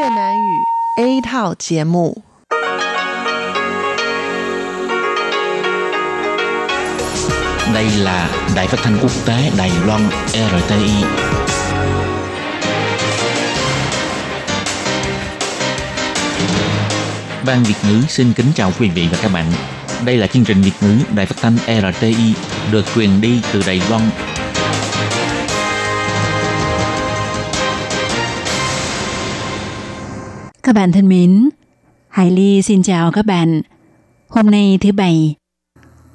Việt Nam ngữ A thảo giám mục. Đây là Đài Phát thanh Quốc tế Đài Loan RTI. Ban Việt ngữ xin kính chào quý vị và các bạn. Đây là chương trình Việt ngữ Đài Phát thanh RTI được truyền đi từ Đài Loan. Các bạn thân mến, Hải Ly xin chào các bạn. Hôm nay thứ Bảy,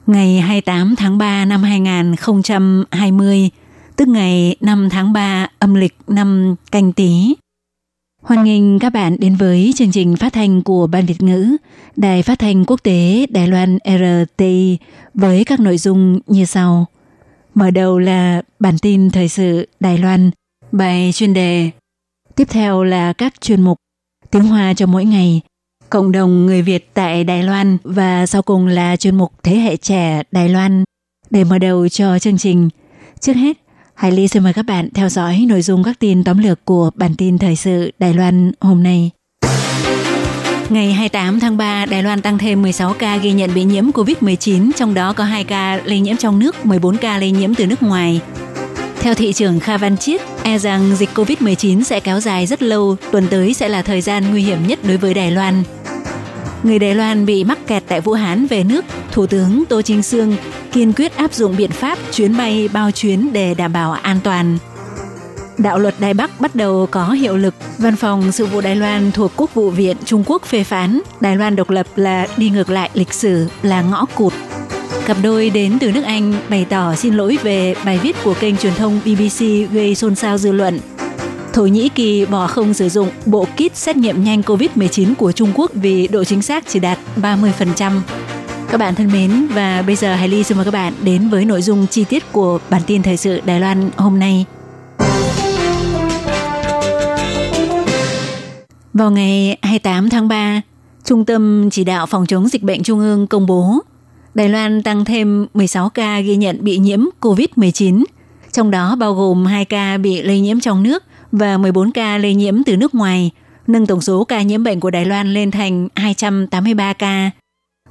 ngày 28 tháng 3 năm 2020, tức ngày 5 tháng 3 âm lịch năm Canh Tý. Hoan nghênh các bạn đến với chương trình phát thanh của Ban Việt ngữ, Đài Phát thanh Quốc tế Đài Loan RTI với các nội dung như sau. Mở đầu là bản tin thời sự Đài Loan, bài chuyên đề. Tiếp theo là các chuyên mục Tiếng Hoa cho mỗi ngày, cộng đồng người Việt tại Đài Loan và sau cùng là chuyên mục Thế hệ trẻ Đài Loan. Để mở đầu cho chương trình, trước hết, Hải Ly xin mời các bạn theo dõi nội dung các tin tóm lược của bản tin thời sự Đài Loan hôm nay. Ngày 28 tháng 3, Đài Loan tăng thêm 16 ca ghi nhận bị nhiễm COVID-19, trong đó có 2 ca lây nhiễm trong nước, 14 ca lây nhiễm từ nước ngoài. Theo thị trưởng Kha Văn Chiết, e rằng dịch COVID-19 sẽ kéo dài rất lâu, tuần tới sẽ là thời gian nguy hiểm nhất đối với Đài Loan. Người Đài Loan bị mắc kẹt tại Vũ Hán về nước, Thủ tướng Tô Trinh Sương kiên quyết áp dụng biện pháp chuyến bay bao chuyến để đảm bảo an toàn. Đạo luật Đài Bắc bắt đầu có hiệu lực, Văn phòng Sự vụ Đài Loan thuộc Quốc vụ viện Trung Quốc phê phán Đài Loan độc lập là đi ngược lại lịch sử, là ngõ cụt. Cặp đôi đến từ nước Anh bày tỏ xin lỗi về bài viết của kênh truyền thông BBC gây xôn xao dư luận. Thổ Nhĩ Kỳ bỏ không sử dụng bộ kit xét nghiệm nhanh COVID-19 của Trung Quốc vì độ chính xác chỉ đạt 30%. Các bạn thân mến, và bây giờ Hải Ly xin mời các bạn đến với nội dung chi tiết của bản tin thời sự Đài Loan hôm nay. Vào ngày 28 tháng 3, Trung tâm Chỉ đạo Phòng chống dịch bệnh Trung ương công bố Đài Loan tăng thêm 16 ca ghi nhận bị nhiễm COVID-19, trong đó bao gồm 2 ca bị lây nhiễm trong nước và 14 ca lây nhiễm từ nước ngoài, nâng tổng số ca nhiễm bệnh của Đài Loan lên thành 283 ca.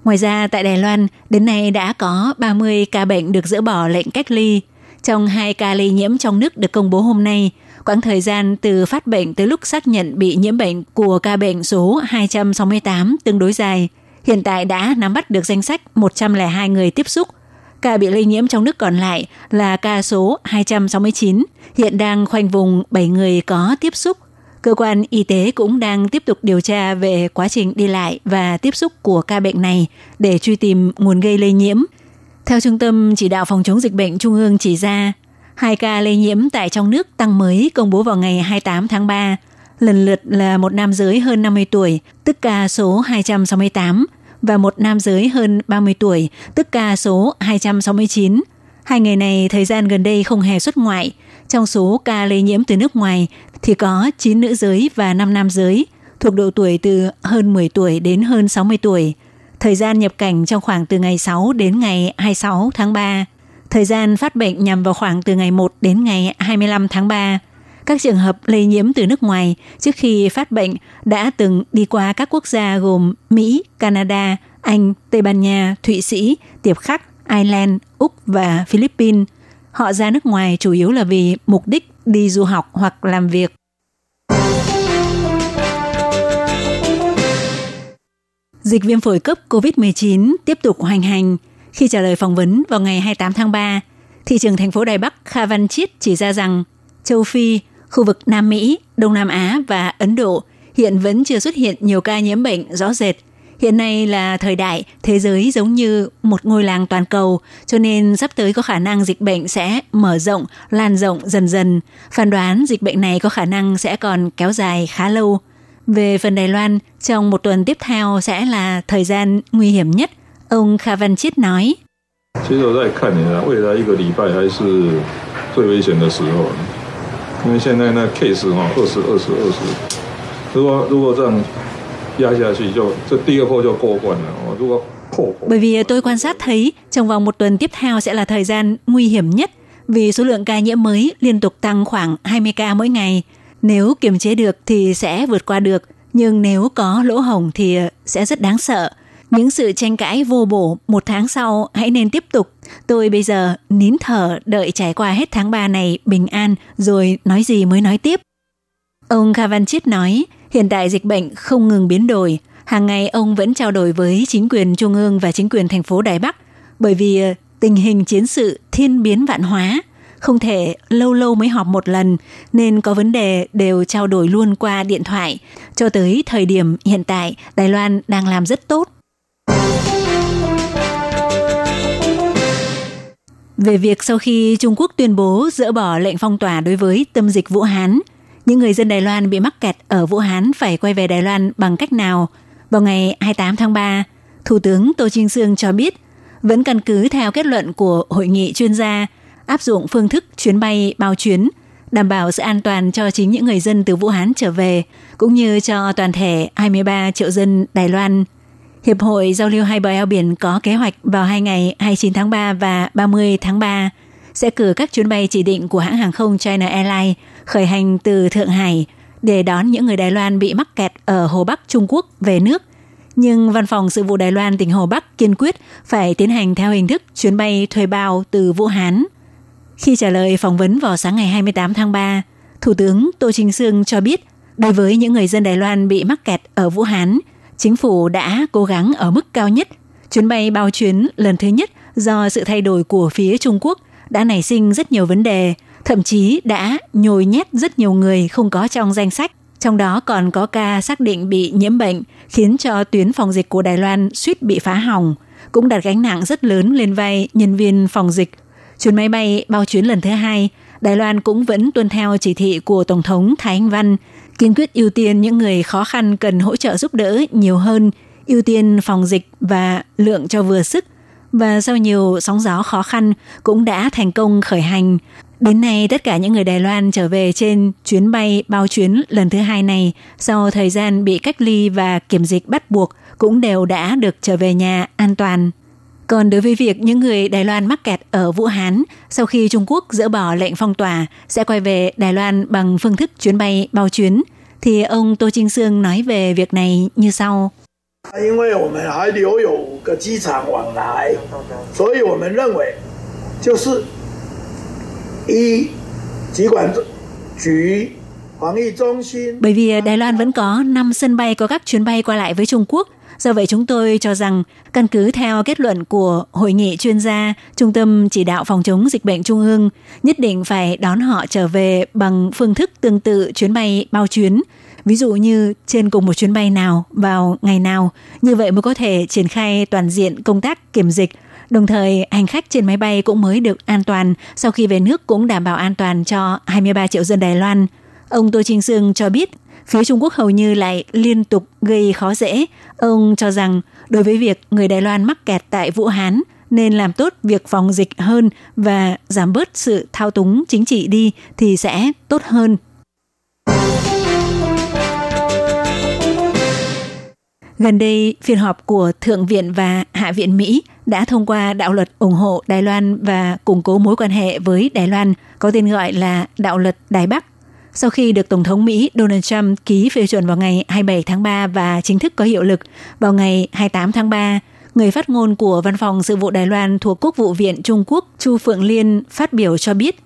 Ngoài ra, tại Đài Loan, đến nay đã có 30 ca bệnh được dỡ bỏ lệnh cách ly. Trong 2 ca lây nhiễm trong nước được công bố hôm nay, quãng thời gian từ phát bệnh tới lúc xác nhận bị nhiễm bệnh của ca bệnh số 268 tương đối dài. Hiện tại đã nắm bắt được danh sách 102 người tiếp xúc. Ca bị lây nhiễm trong nước còn lại là ca số 269, hiện đang khoanh vùng 7 người có tiếp xúc. Cơ quan y tế cũng đang tiếp tục điều tra về quá trình đi lại và tiếp xúc của ca bệnh này để truy tìm nguồn gây lây nhiễm. Theo Trung tâm Chỉ đạo Phòng chống dịch bệnh Trung ương chỉ ra, 2 ca lây nhiễm tại trong nước tăng mới công bố vào ngày 28 tháng 3. Lần lượt là một nam giới hơn 50 tuổi, tức ca số 268, và một nam giới hơn 30 tuổi, tức ca số 269. Hai người này thời gian gần đây không hề xuất ngoại. Trong số ca lây nhiễm từ nước ngoài thì có 9 nữ giới và 5 nam giới, thuộc độ tuổi từ hơn 10 tuổi đến hơn 60 tuổi. Thời gian nhập cảnh trong khoảng từ ngày 6 đến ngày 26 tháng 3. Thời gian phát bệnh nhằm vào khoảng từ ngày 1 đến ngày 25 tháng 3. Các trường hợp lây nhiễm từ nước ngoài trước khi phát bệnh đã từng đi qua các quốc gia gồm Mỹ, Canada, Anh, Tây Ban Nha, Thụy Sĩ, Tiệp Khắc, Ireland, Úc và Philippines. Họ ra nước ngoài chủ yếu là vì mục đích đi du học hoặc làm việc. Dịch viêm phổi cấp COVID-19 tiếp tục hoành hành. Khi trả lời phỏng vấn vào ngày 28 tháng 3, thị trưởng thành phố Đài Bắc Kha Văn Chiết chỉ ra rằng châu Phi, khu vực Nam Mỹ, Đông Nam Á và Ấn Độ hiện vẫn chưa xuất hiện nhiều ca nhiễm bệnh rõ rệt. Hiện nay là thời đại thế giới giống như một ngôi làng toàn cầu, cho nên sắp tới có khả năng dịch bệnh sẽ mở rộng, lan rộng dần dần. Phán đoán dịch bệnh này có khả năng sẽ còn kéo dài khá lâu. Về phần Đài Loan, trong một tuần tiếp theo sẽ là thời gian nguy hiểm nhất, ông Kha Văn Chiết nói. Bởi vì tôi quan sát thấy trong vòng một tuần tiếp theo sẽ là thời gian nguy hiểm nhất vì số lượng ca nhiễm mới liên tục tăng khoảng 20 ca mỗi ngày. Nếu kiềm chế được thì sẽ vượt qua được, nhưng nếu có lỗ hổng thì sẽ rất đáng sợ. Những sự tranh cãi vô bổ một tháng sau hãy nên tiếp tục. Tôi bây giờ nín thở đợi trải qua hết tháng 3 này bình an rồi nói gì mới nói tiếp. Ông Kha Văn Chiết nói, hiện tại dịch bệnh không ngừng biến đổi. Hàng ngày ông vẫn trao đổi với chính quyền trung ương và chính quyền thành phố Đài Bắc, bởi vì tình hình chiến sự thiên biến vạn hóa, không thể lâu lâu mới họp một lần, nên có vấn đề đều trao đổi luôn qua điện thoại. Cho tới thời điểm hiện tại, Đài Loan đang làm rất tốt. Về việc sau khi Trung Quốc tuyên bố dỡ bỏ lệnh phong tỏa đối với tâm dịch Vũ Hán, những người dân Đài Loan bị mắc kẹt ở Vũ Hán phải quay về Đài Loan bằng cách nào? Vào ngày 28 tháng 3, Thủ tướng Tô Trinh Sương cho biết, vẫn căn cứ theo kết luận của hội nghị chuyên gia, áp dụng phương thức chuyến bay bao chuyến, đảm bảo sự an toàn cho chính những người dân từ Vũ Hán trở về, cũng như cho toàn thể 23 triệu dân Đài Loan. Hiệp hội Giao lưu Hai Bờ Eo Biển có kế hoạch vào hai ngày 29 tháng 3 và 30 tháng 3 sẽ cử các chuyến bay chỉ định của hãng hàng không China Airlines khởi hành từ Thượng Hải để đón những người Đài Loan bị mắc kẹt ở Hồ Bắc Trung Quốc về nước. Nhưng Văn phòng Sự vụ Đài Loan tỉnh Hồ Bắc kiên quyết phải tiến hành theo hình thức chuyến bay thuê bao từ Vũ Hán. Khi trả lời phỏng vấn vào sáng ngày 28 tháng 3, Thủ tướng Tô Trinh Sương cho biết đối với những người dân Đài Loan bị mắc kẹt ở Vũ Hán, chính phủ đã cố gắng ở mức cao nhất. Chuyến bay bao chuyến lần thứ nhất do sự thay đổi của phía Trung Quốc đã nảy sinh rất nhiều vấn đề, thậm chí đã nhồi nhét rất nhiều người không có trong danh sách. Trong đó còn có ca xác định bị nhiễm bệnh, khiến cho tuyến phòng dịch của Đài Loan suýt bị phá hỏng, cũng đặt gánh nặng rất lớn lên vai nhân viên phòng dịch. Chuyến máy bay bao chuyến lần thứ hai, Đài Loan cũng vẫn tuân theo chỉ thị của Tổng thống Thái Anh Văn, kiên quyết ưu tiên những người khó khăn cần hỗ trợ giúp đỡ nhiều hơn, ưu tiên phòng dịch và lượng cho vừa sức. Và sau nhiều sóng gió khó khăn cũng đã thành công khởi hành. Đến nay, tất cả những người Đài Loan trở về trên chuyến bay bao chuyến lần thứ hai này sau thời gian bị cách ly và kiểm dịch bắt buộc cũng đều đã được trở về nhà an toàn. Còn đối với việc những người Đài Loan mắc kẹt ở Vũ Hán sau khi Trung Quốc dỡ bỏ lệnh phong tỏa sẽ quay về Đài Loan bằng phương thức chuyến bay bao chuyến, thì ông Tô Trinh Sương nói về việc này như sau. Bởi vì Đài Loan vẫn có 5 sân bay có các chuyến bay qua lại với Trung Quốc, do vậy chúng tôi cho rằng căn cứ theo kết luận của Hội nghị chuyên gia Trung tâm Chỉ đạo Phòng chống dịch bệnh Trung ương, nhất định phải đón họ trở về bằng phương thức tương tự chuyến bay bao chuyến. Ví dụ như trên cùng một chuyến bay nào, vào ngày nào, như vậy mới có thể triển khai toàn diện công tác kiểm dịch. Đồng thời, hành khách trên máy bay cũng mới được an toàn, sau khi về nước cũng đảm bảo an toàn cho 23 triệu dân Đài Loan. Ông Tô Trinh Sương cho biết, phía Trung Quốc hầu như lại liên tục gây khó dễ. Ông cho rằng, đối với việc người Đài Loan mắc kẹt tại Vũ Hán, nên làm tốt việc phòng dịch hơn và giảm bớt sự thao túng chính trị đi thì sẽ tốt hơn. Gần đây, phiên họp của Thượng viện và Hạ viện Mỹ đã thông qua đạo luật ủng hộ Đài Loan và củng cố mối quan hệ với Đài Loan, có tên gọi là Đạo luật Đài Bắc. Sau khi được Tổng thống Mỹ Donald Trump ký phê chuẩn vào ngày 27 tháng 3 và chính thức có hiệu lực vào ngày 28 tháng 3, người phát ngôn của Văn phòng Sự vụ Đài Loan thuộc Quốc vụ viện Trung Quốc Chu Phượng Liên phát biểu cho biết,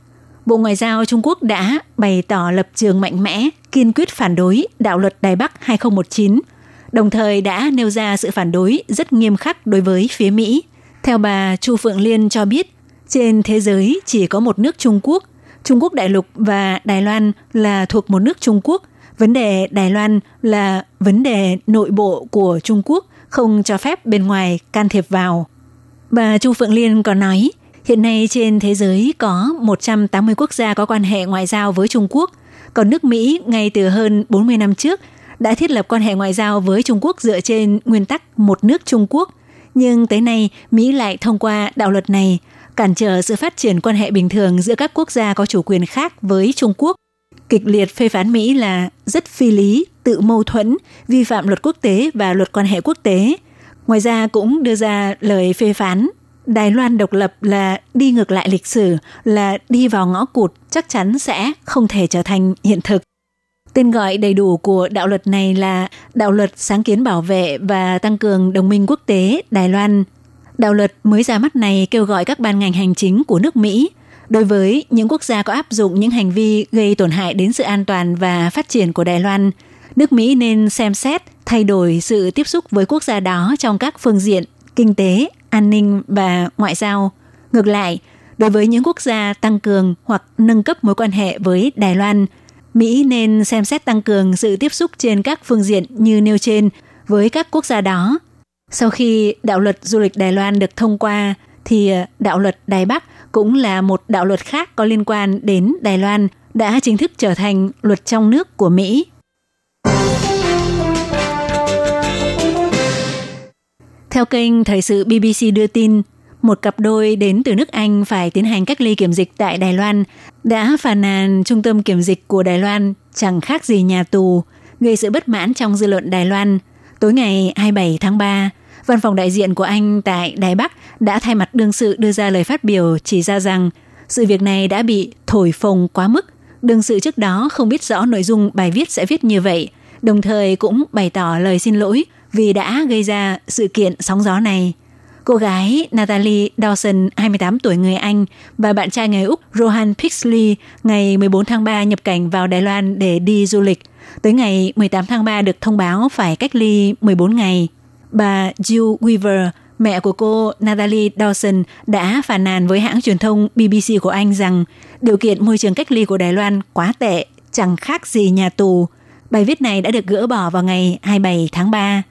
Bộ Ngoại giao Trung Quốc đã bày tỏ lập trường mạnh mẽ, kiên quyết phản đối Đạo luật Đài Bắc 2019, đồng thời đã nêu ra sự phản đối rất nghiêm khắc đối với phía Mỹ. Theo bà Chu Phượng Liên cho biết, trên thế giới chỉ có một nước Trung Quốc, Trung Quốc đại lục và Đài Loan là thuộc một nước Trung Quốc. Vấn đề Đài Loan là vấn đề nội bộ của Trung Quốc, không cho phép bên ngoài can thiệp vào. Bà Chu Phượng Liên còn nói, hiện nay trên thế giới có 180 quốc gia có quan hệ ngoại giao với Trung Quốc, còn nước Mỹ ngay từ hơn 40 năm trước đã thiết lập quan hệ ngoại giao với Trung Quốc dựa trên nguyên tắc một nước Trung Quốc. Nhưng tới nay, Mỹ lại thông qua đạo luật này, cản trở sự phát triển quan hệ bình thường giữa các quốc gia có chủ quyền khác với Trung Quốc. Kịch liệt phê phán Mỹ là rất phi lý, tự mâu thuẫn, vi phạm luật quốc tế và luật quan hệ quốc tế. Ngoài ra cũng đưa ra lời phê phán, Đài Loan độc lập là đi ngược lại lịch sử, là đi vào ngõ cụt, chắc chắn sẽ không thể trở thành hiện thực. Tên gọi đầy đủ của đạo luật này là Đạo luật sáng kiến bảo vệ và tăng cường đồng minh quốc tế Đài Loan. Đạo luật mới ra mắt này kêu gọi các ban ngành hành chính của nước Mỹ đối với những quốc gia có áp dụng những hành vi gây tổn hại đến sự an toàn và phát triển của Đài Loan, nước Mỹ nên xem xét thay đổi sự tiếp xúc với quốc gia đó trong các phương diện kinh tế, an ninh và ngoại giao. Ngược lại, đối với những quốc gia tăng cường hoặc nâng cấp mối quan hệ với Đài Loan, Mỹ nên xem xét tăng cường sự tiếp xúc trên các phương diện như nêu trên với các quốc gia đó. Sau khi đạo luật du lịch Đài Loan được thông qua, thì đạo luật Đài Bắc cũng là một đạo luật khác có liên quan đến Đài Loan đã chính thức trở thành luật trong nước của Mỹ. Theo kênh thời sự BBC đưa tin, một cặp đôi đến từ nước Anh phải tiến hành cách ly kiểm dịch tại Đài Loan đã phàn nàn trung tâm kiểm dịch của Đài Loan chẳng khác gì nhà tù, gây sự bất mãn trong dư luận Đài Loan. Tối ngày 27 tháng 3, văn phòng đại diện của Anh tại Đài Bắc đã thay mặt đương sự đưa ra lời phát biểu chỉ ra rằng sự việc này đã bị thổi phồng quá mức. Đương sự trước đó không biết rõ nội dung bài viết sẽ viết như vậy, đồng thời cũng bày tỏ lời xin lỗi vì đã gây ra sự kiện sóng gió này. Cô gái Natalie Dawson, 28 tuổi người Anh, và bạn trai người Úc Rohan Pixley ngày 14 tháng 3 nhập cảnh vào Đài Loan để đi du lịch. Tới ngày 18 tháng 3 được thông báo phải cách ly 14 ngày. Bà Jill Weaver, mẹ của cô Natalie Dawson, đã phàn nàn với hãng truyền thông BBC của Anh rằng điều kiện môi trường cách ly của Đài Loan quá tệ, chẳng khác gì nhà tù. Bài viết này đã được gỡ bỏ vào ngày 27 tháng 3.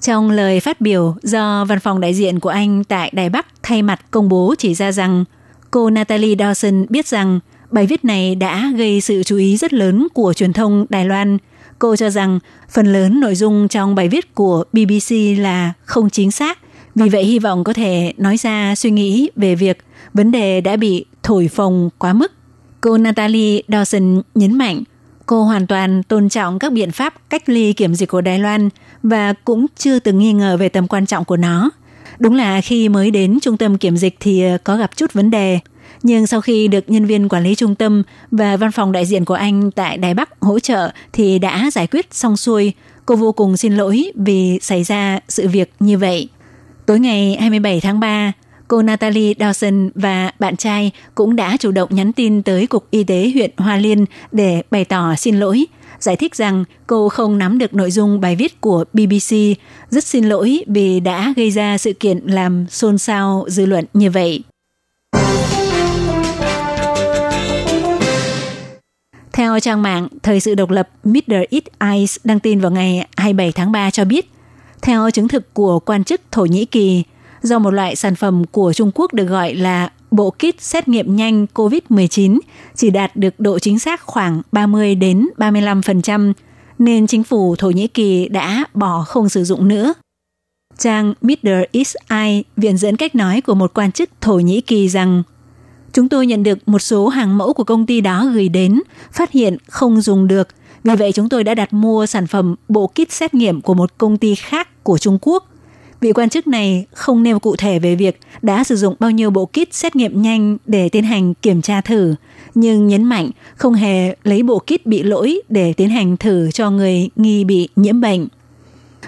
Trong lời phát biểu do văn phòng đại diện của Anh tại Đài Bắc thay mặt công bố chỉ ra rằng cô Natalie Dawson biết rằng bài viết này đã gây sự chú ý rất lớn của truyền thông Đài Loan. Cô cho rằng phần lớn nội dung trong bài viết của BBC là không chính xác, vì vậy hy vọng có thể nói ra suy nghĩ về việc vấn đề đã bị thổi phồng quá mức. Cô Natalie Dawson nhấn mạnh cô hoàn toàn tôn trọng các biện pháp cách ly kiểm dịch của Đài Loan và cũng chưa từng nghi ngờ về tầm quan trọng của nó. Đúng là khi mới đến trung tâm kiểm dịch thì có gặp chút vấn đề, nhưng sau khi được nhân viên quản lý trung tâm và văn phòng đại diện của Anh tại Đài Bắc hỗ trợ thì đã giải quyết xong xuôi. Cô vô cùng xin lỗi vì xảy ra sự việc như vậy. Tối ngày 27 tháng 3, cô Natalie Dawson và bạn trai cũng đã chủ động nhắn tin tới Cục Y tế huyện Hoa Liên để bày tỏ xin lỗi, giải thích rằng cô không nắm được nội dung bài viết của BBC. Rất xin lỗi vì đã gây ra sự kiện làm xôn xao dư luận như vậy. Theo trang mạng thời sự độc lập Middle East Eye đăng tin vào ngày 27 tháng 3 cho biết, theo chứng thực của quan chức Thổ Nhĩ Kỳ, do một loại sản phẩm của Trung Quốc được gọi là bộ kit xét nghiệm nhanh COVID-19 chỉ đạt được độ chính xác khoảng 30-35%, nên chính phủ Thổ Nhĩ Kỳ đã bỏ không sử dụng nữa. Trang Middle East Eye viện dẫn cách nói của một quan chức Thổ Nhĩ Kỳ rằng chúng tôi nhận được một số hàng mẫu của công ty đó gửi đến, phát hiện không dùng được. Vì vậy chúng tôi đã đặt mua sản phẩm bộ kit xét nghiệm của một công ty khác của Trung Quốc. Vị quan chức này không nêu cụ thể về việc đã sử dụng bao nhiêu bộ kit xét nghiệm nhanh để tiến hành kiểm tra thử, nhưng nhấn mạnh không hề lấy bộ kit bị lỗi để tiến hành thử cho người nghi bị nhiễm bệnh.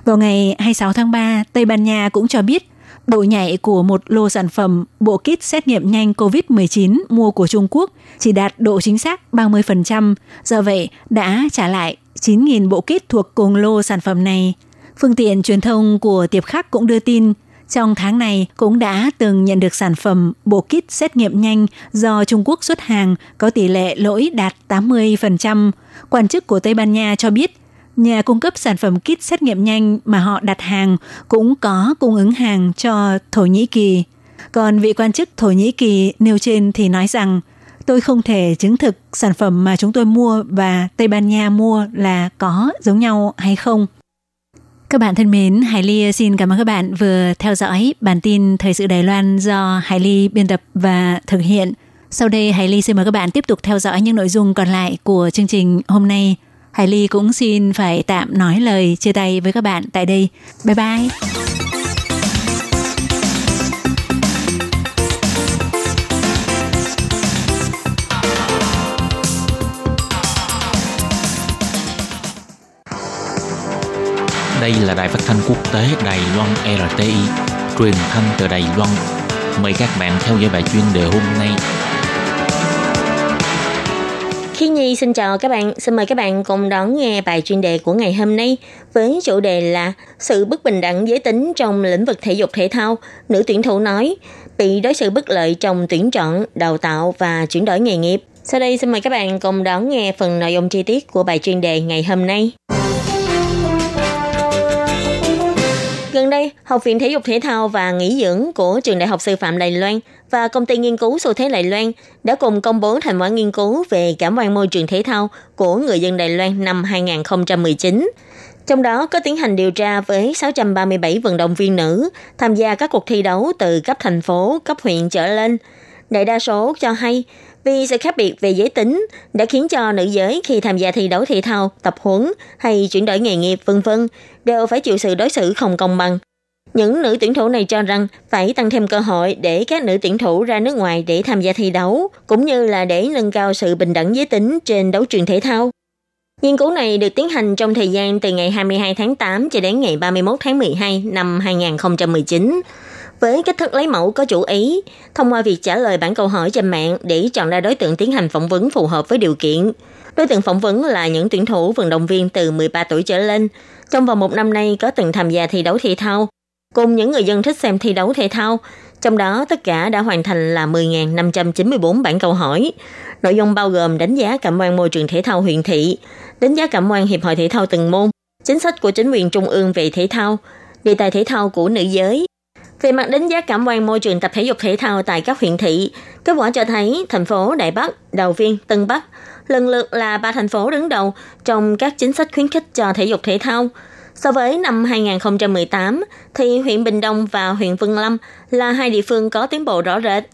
Vào ngày 26 tháng 3, Tây Ban Nha cũng cho biết độ nhạy của một lô sản phẩm bộ kit xét nghiệm nhanh COVID-19 mua của Trung Quốc chỉ đạt độ chính xác 30%, do vậy đã trả lại 9.000 bộ kit thuộc cùng lô sản phẩm này. Phương tiện truyền thông của Tiệp Khắc cũng đưa tin, trong tháng này cũng đã từng nhận được sản phẩm bộ kit xét nghiệm nhanh do Trung Quốc xuất hàng có tỷ lệ lỗi đạt 80%. Quan chức của Tây Ban Nha cho biết, nhà cung cấp sản phẩm kit xét nghiệm nhanh mà họ đặt hàng cũng có cung ứng hàng cho Thổ Nhĩ Kỳ. Còn vị quan chức Thổ Nhĩ Kỳ nêu trên thì nói rằng, tôi không thể chứng thực sản phẩm mà chúng tôi mua và Tây Ban Nha mua là có giống nhau hay không. Các bạn thân mến, Hải Ly xin cảm ơn các bạn vừa theo dõi bản tin Thời sự Đài Loan do Hải Ly biên tập và thực hiện. Sau đây, Hải Ly xin mời các bạn tiếp tục theo dõi những nội dung còn lại của chương trình hôm nay. Hải Ly cũng xin phải tạm nói lời chia tay với các bạn tại đây. Bye bye! Đây là đài phát thanh quốc tế Đài Loan RTI, truyền thanh từ Đài Loan. Mời các bạn theo dõi bài chuyên đề hôm nay. Khi Nhi xin chào các bạn, xin mời các bạn cùng đón nghe bài chuyên đề của ngày hôm nay với chủ đề là sự bất bình đẳng giới tính trong lĩnh vực thể dục thể thao. Nữ tuyển thủ nói bị đối xử bất lợi trong tuyển chọn, đào tạo và chuyển đổi nghề nghiệp. Sau đây xin mời các bạn cùng đón nghe phần nội dung chi tiết của bài chuyên đề ngày hôm nay. Gần đây, Học viện Thể dục Thể thao và Nghỉ dưỡng của Trường Đại học Sư phạm Đài Loan và Công ty Nghiên cứu Xu thế Đài Loan đã cùng công bố thành quả nghiên cứu về cảm quan môi trường thể thao của người dân Đài Loan năm 2019. Trong đó có tiến hành điều tra với 637 vận động viên nữ tham gia các cuộc thi đấu từ cấp thành phố, cấp huyện trở lên. Đại đa số cho hay, vì sự khác biệt về giới tính đã khiến cho nữ giới khi tham gia thi đấu thể thao, tập huấn hay chuyển đổi nghề nghiệp v.v. đều phải chịu sự đối xử không công bằng. Những nữ tuyển thủ này cho rằng phải tăng thêm cơ hội để các nữ tuyển thủ ra nước ngoài để tham gia thi đấu, cũng như là để nâng cao sự bình đẳng giới tính trên đấu trường thể thao. Nghiên cứu này được tiến hành trong thời gian từ ngày 22 tháng 8 cho đến ngày 31 tháng 12 năm 2019. Với cách thức lấy mẫu có chủ ý, thông qua việc trả lời bản câu hỏi trên mạng để chọn ra đối tượng tiến hành phỏng vấn phù hợp với điều kiện. Đối tượng phỏng vấn là những tuyển thủ vận động viên từ 13 tuổi trở lên, trong vòng một năm nay có từng tham gia thi đấu thể thao, cùng những người dân thích xem thi đấu thể thao. Trong đó, tất cả đã hoàn thành là 10.594 bản câu hỏi. Nội dung bao gồm đánh giá cảm quan môi trường thể thao huyện thị, đánh giá cảm quan hiệp hội thể thao từng môn, chính sách của chính quyền trung ương về thể thao, đề tài thể thao của nữ giới. Về mặt đánh giá cảm quan môi trường tập thể dục thể thao tại các huyện thị, kết quả cho thấy thành phố Đài Bắc, Đào Viên, Tân Bắc lần lượt là 3 thành phố đứng đầu trong các chính sách khuyến khích cho thể dục thể thao. So với năm 2018, thì huyện Bình Đông và huyện Vân Lâm là hai địa phương có tiến bộ rõ rệt.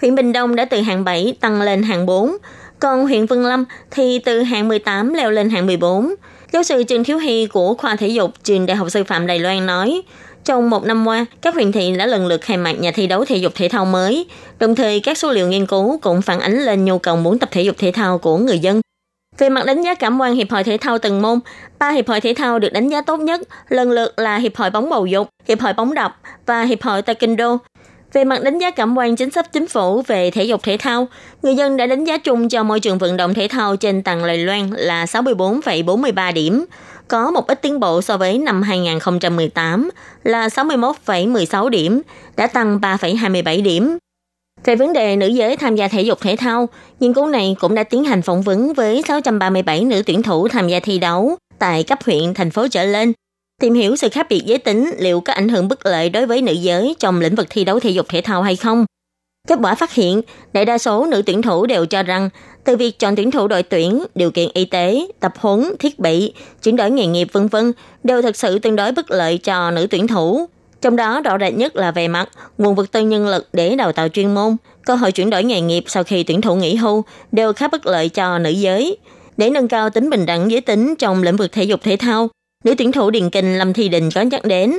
Huyện Bình Đông đã từ hạng 7 tăng lên hạng 4, còn huyện Vân Lâm thì từ hạng 18 leo lên hạng 14. Giáo sư Trương Thiếu Hy của Khoa Thể dục Trường Đại học Sư phạm Đài Loan nói, trong một năm qua, các huyện thị đã lần lượt khai mạc nhà thi đấu thể dục thể thao mới, đồng thời các số liệu nghiên cứu cũng phản ánh lên nhu cầu muốn tập thể dục thể thao của người dân. Về mặt đánh giá cảm quan hiệp hội thể thao từng môn, 3 hiệp hội thể thao được đánh giá tốt nhất lần lượt là Hiệp hội bóng bầu dục, Hiệp hội bóng đập và Hiệp hội Taekwondo. Về mặt đánh giá cảm quan chính sách chính phủ về thể dục thể thao, người dân đã đánh giá chung cho môi trường vận động thể thao trên toàn Đài Loan là 64,43 điểm, có một ít tiến bộ so với năm 2018 là 61,16 điểm, đã tăng 3,27 điểm. Về vấn đề nữ giới tham gia thể dục thể thao, nghiên cứu này cũng đã tiến hành phỏng vấn với 637 nữ tuyển thủ tham gia thi đấu tại cấp huyện, thành phố trở lên, tìm hiểu sự khác biệt giới tính liệu có ảnh hưởng bất lợi đối với nữ giới trong lĩnh vực thi đấu thể dục thể thao hay không. Kết quả phát hiện, đại đa số nữ tuyển thủ đều cho rằng từ việc chọn tuyển thủ đội tuyển, điều kiện y tế, tập huấn, thiết bị, chuyển đổi nghề nghiệp v.v. đều thực sự tương đối bất lợi cho nữ tuyển thủ. Trong đó rõ rệt nhất là về mặt nguồn vật tư nhân lực để đào tạo chuyên môn, cơ hội chuyển đổi nghề nghiệp sau khi tuyển thủ nghỉ hưu đều khá bất lợi cho nữ giới. Để nâng cao tính bình đẳng giới tính trong lĩnh vực thể dục thể thao, nữ tuyển thủ điền kinh Lâm Thị Định có nhắc đến,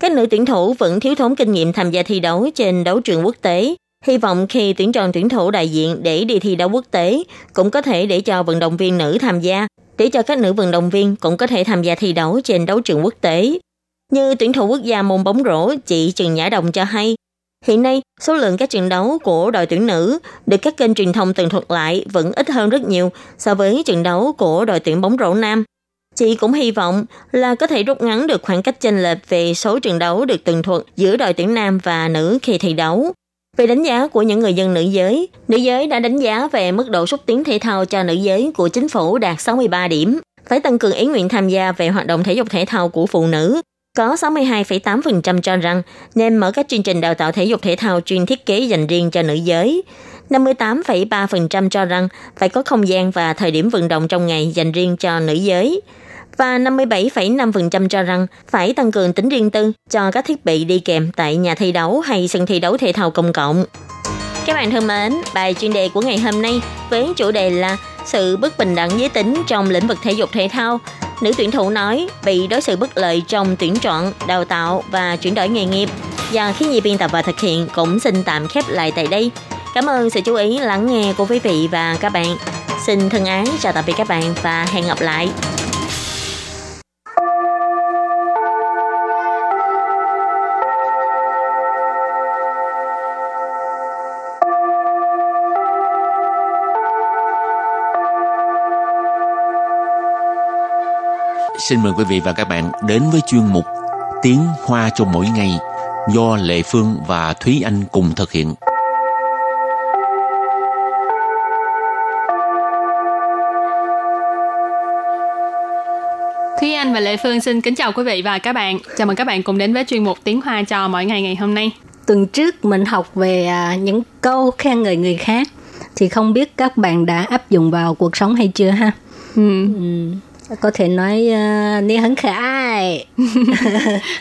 các nữ tuyển thủ vẫn thiếu thốn kinh nghiệm tham gia thi đấu trên đấu trường quốc tế. Hy vọng khi tuyển chọn tuyển thủ đại diện để đi thi đấu quốc tế cũng có thể để cho vận động viên nữ tham gia, để cho các nữ vận động viên cũng có thể tham gia thi đấu trên đấu trường quốc tế. Như tuyển thủ quốc gia môn bóng rổ, chị Trần Nhã cho hay, hiện nay số lượng các trận đấu của đội tuyển nữ được các kênh truyền thông tường thuật lại vẫn ít hơn rất nhiều so với trận đấu của đội tuyển bóng rổ nam. Chị cũng hy vọng là có thể rút ngắn được khoảng cách chênh lệch về số trận đấu được tường thuật giữa đội tuyển nam và nữ khi thi đấu. Về đánh giá của những người dân nữ giới đã đánh giá về mức độ xúc tiến thể thao cho nữ giới của chính phủ đạt 63 điểm, phải tăng cường ý nguyện tham gia về hoạt động thể dục thể thao của phụ nữ. Có 62,8% cho rằng nên mở các chương trình đào tạo thể dục thể thao chuyên thiết kế dành riêng cho nữ giới. 58,3% cho rằng phải có không gian và thời điểm vận động trong ngày dành riêng cho nữ giới. Và 57,5% cho rằng phải tăng cường tính riêng tư cho các thiết bị đi kèm tại nhà thi đấu hay sân thi đấu thể thao công cộng. Các bạn thân mến, bài chuyên đề của ngày hôm nay với chủ đề là sự bất bình đẳng giới tính trong lĩnh vực thể dục thể thao. Nữ tuyển thủ nói bị đối xử bất lợi trong tuyển chọn, đào tạo và chuyển đổi nghề nghiệp. Và khi Nhi biên tập và thực hiện cũng xin tạm khép lại tại đây. Cảm ơn sự chú ý lắng nghe của quý vị và các bạn. Xin thân ái chào tạm biệt các bạn và hẹn gặp lại. Xin mời quý vị và các bạn đến với chuyên mục Tiếng Hoa cho mỗi ngày do Lệ Phương và Thúy Anh cùng thực hiện. Thúy Anh và Lệ Phương xin kính chào quý vị và các bạn. Chào mừng các bạn cùng đến với chuyên mục Tiếng Hoa cho mỗi ngày ngày hôm nay. Tuần trước mình học về những câu khen ngợi người khác. Thì không biết các bạn đã áp dụng vào cuộc sống hay chưa ha? Có thể nói ni hẳn khờ ai.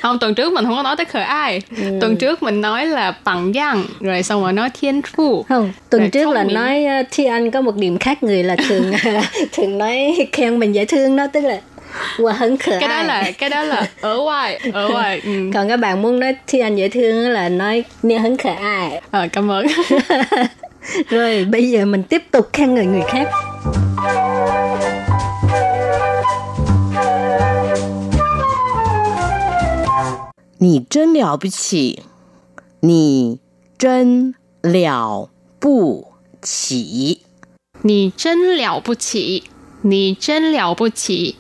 Không, tuần trước mình không có nói tới khờ ai. Tuần trước mình nói là bằng giang, rồi xong rồi nói thiên phu. Không, tuần trước là mình nói Thi Anh có một điểm khác người là thường nói khen mình dễ thương đó, tức là cái đó là ở ngoài. Còn các bạn muốn nói Thi Anh dễ thương là nói ni hẳn khờ ai. Cảm ơn. Rồi bây giờ mình tiếp tục khen ngợi người khác. Nì chân liao bù qì. Nì chân liao bù qì. Nì chân liao bù qì. Nì chân liao bù qì.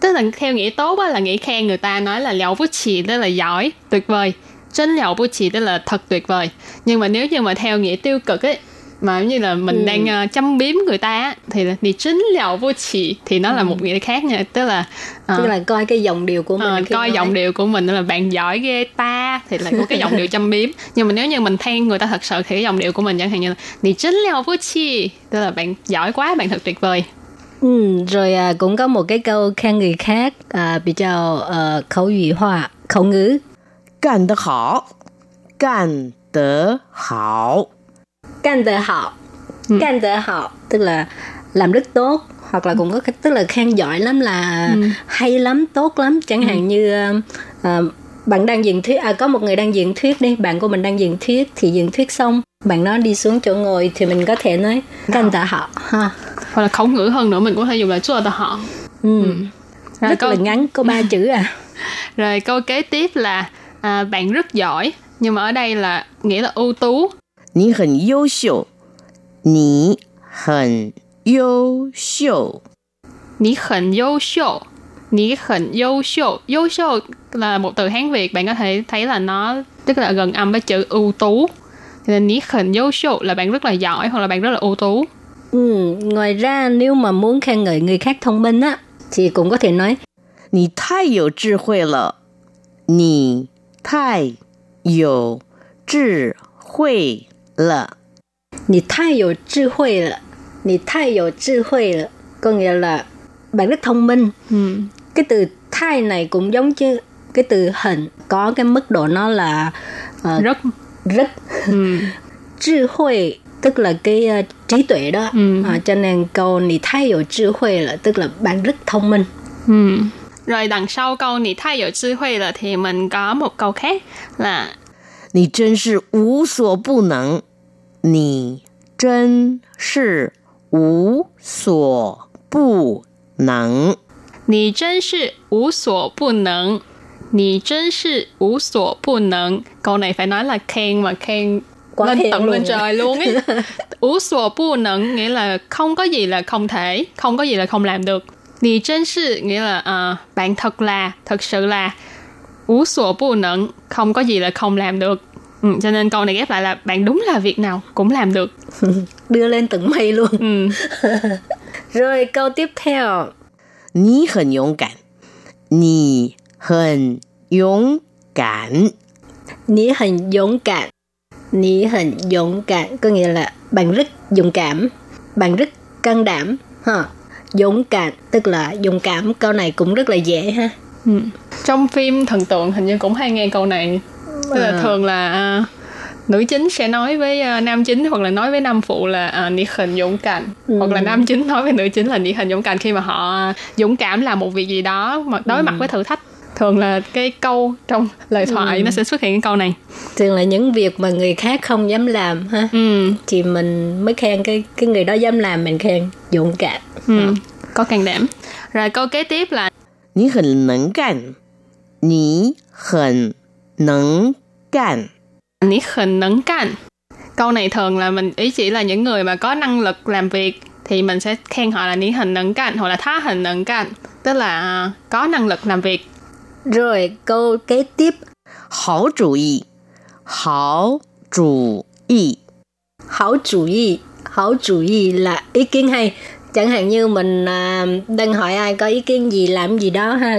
Tức là theo nghĩa tốt là nghĩa khen người ta nói là liao bù qì tức là giỏi, tuyệt vời. Chân liao bù qì tức là thật tuyệt vời. Nhưng mà nếu như mà theo nghĩa tiêu cực ấy, mà như là mình đang châm biếm người ta thì là nì chân liao bù qì thì nó là một nghĩa khác nha, tức là coi cái giọng điệu của mình, giọng điệu của mình là bạn giỏi ghê ta thì là có cái giọng điệu châm biếm. Nhưng mà nếu như mình than người ta thật sự thì cái giọng điệu của mình chẳng hạn như là nì chân liao bù qì tức là bạn giỏi quá, bạn thật tuyệt vời. Rồi cũng có một cái câu khen người khác bị cho khẩu ngữ gan de hảo. Gan de hảo. Gan de hảo. Gan de hảo tức là làm rất tốt, hoặc là cũng có tức là khen giỏi lắm là hay lắm, tốt lắm. Chẳng hạn như bạn đang diễn thuyết, có một người đang diễn thuyết đi, bạn của mình đang diễn thuyết thì diễn thuyết xong, bạn nó đi xuống chỗ ngồi thì mình có thể nói gan de hảo ha. Hoặc là khẩu ngữ hơn nữa mình có thể dùng là zhuo de hảo. Rất là ngắn, có 3 chữ à. Rồi câu kế tiếp là bạn rất giỏi, nhưng mà ở đây là nghĩa là ưu tú. Nǐ hěn yǒu xiǔ. Nǐ hěn yǒu xiǔ. Nǐ hěn yǒu xiǔ. Nǐ hěn yǒu xiǔ. Yǒu xiǔ là một từ Hán Việt bạn có thể thấy là nó tức là gần âm với chữ ưu tú. Nên nǐ hěn yǒu xiǔ là bạn rất là giỏi hoặc là bạn rất là ưu tú. Ngoài ra nếu mà muốn khen ngợi người khác thông minh á thì cũng có thể nói nǐ tai yǒu zhì huì le. Nǐ tai yǒu zhì huì le. Nǐ tai yǒu zhì huì le. Nǐ tai yǒu zhì huì le. Có nghĩa là bạn rất thông minh. Cái từ tai này cũng giống chứ cái từ hẳn, có cái mức độ nó là rất. Zhì huì tức là cái trí tuệ đó. Cho nên câu nǐ tai yǒu zhì huì le tức là bạn rất thông minh. Rồi đằng sau câu nǐ tai yǒu zhì huì le thì mình có một câu khác là nǐ zhěn shì wǔ suò bù nèng. Nǐ zhěn shì wǔ suò bù nèng. Nǐ zhěn shì wǔ suò bù nèng. Nǐ zhěn shì wǔ suò bù nèng. Câu này phải nói là khen mà khen quá lên tận lên trời luôn ấy. Wǔ suò bù nèng nghĩa là không có gì là không thể, không có gì là không làm được. Nǐ zhěn shì nghĩa là bạn thật sự là wǔ suò bù nèng, không có gì là không làm được. Cho nên câu này ghép lại là bạn đúng là việc nào cũng làm được. Đưa lên tận mây luôn. Rồi câu tiếp theo nǐ hěn yǒng gǎn. Nǐ hěn yǒng gǎn. Nǐ hěn yǒng gǎn. Nǐ hěn yǒng gǎn có nghĩa là bạn rất dũng cảm, bạn rất can đảm ha. Dũng cảm tức là dũng cảm, câu này cũng rất là dễ ha. Trong phim thần tượng hình như cũng hay nghe câu này. Tức là thường là nữ chính sẽ nói với nam chính hoặc là nói với nam phụ là nǐ hěn dũng cảm, hoặc là nam chính nói với nữ chính là nǐ hěn dũng cảm, khi mà họ dũng cảm làm một việc gì đó mà đối mặt với thử thách. Thường là cái câu trong lời thoại nó sẽ xuất hiện cái câu này. Thường là những việc mà người khác không dám làm ha. Thì mình mới khen cái người đó dám làm, mình khen dũng cảm. Có can đảm. Rồi câu kế tiếp là nǐ hěn nèng gàn. Nǐ hěn nèng gàn. Nǐ hěn nèng gàn. Câu này thường là mình ý chỉ là những người mà có năng lực làm việc thì mình sẽ khen họ là nǐ hěn nèng gàn hoặc là thá hěn nèng gàn. tức là có năng lực làm việc. Rồi câu kế tiếp, hảo chủ ý. Hảo chủ ý. Hảo chủ ý. Hảo chủ ý là ý kiến hay. Chẳng hạn như mình đang hỏi ai có ý kiến gì, làm gì đó ha,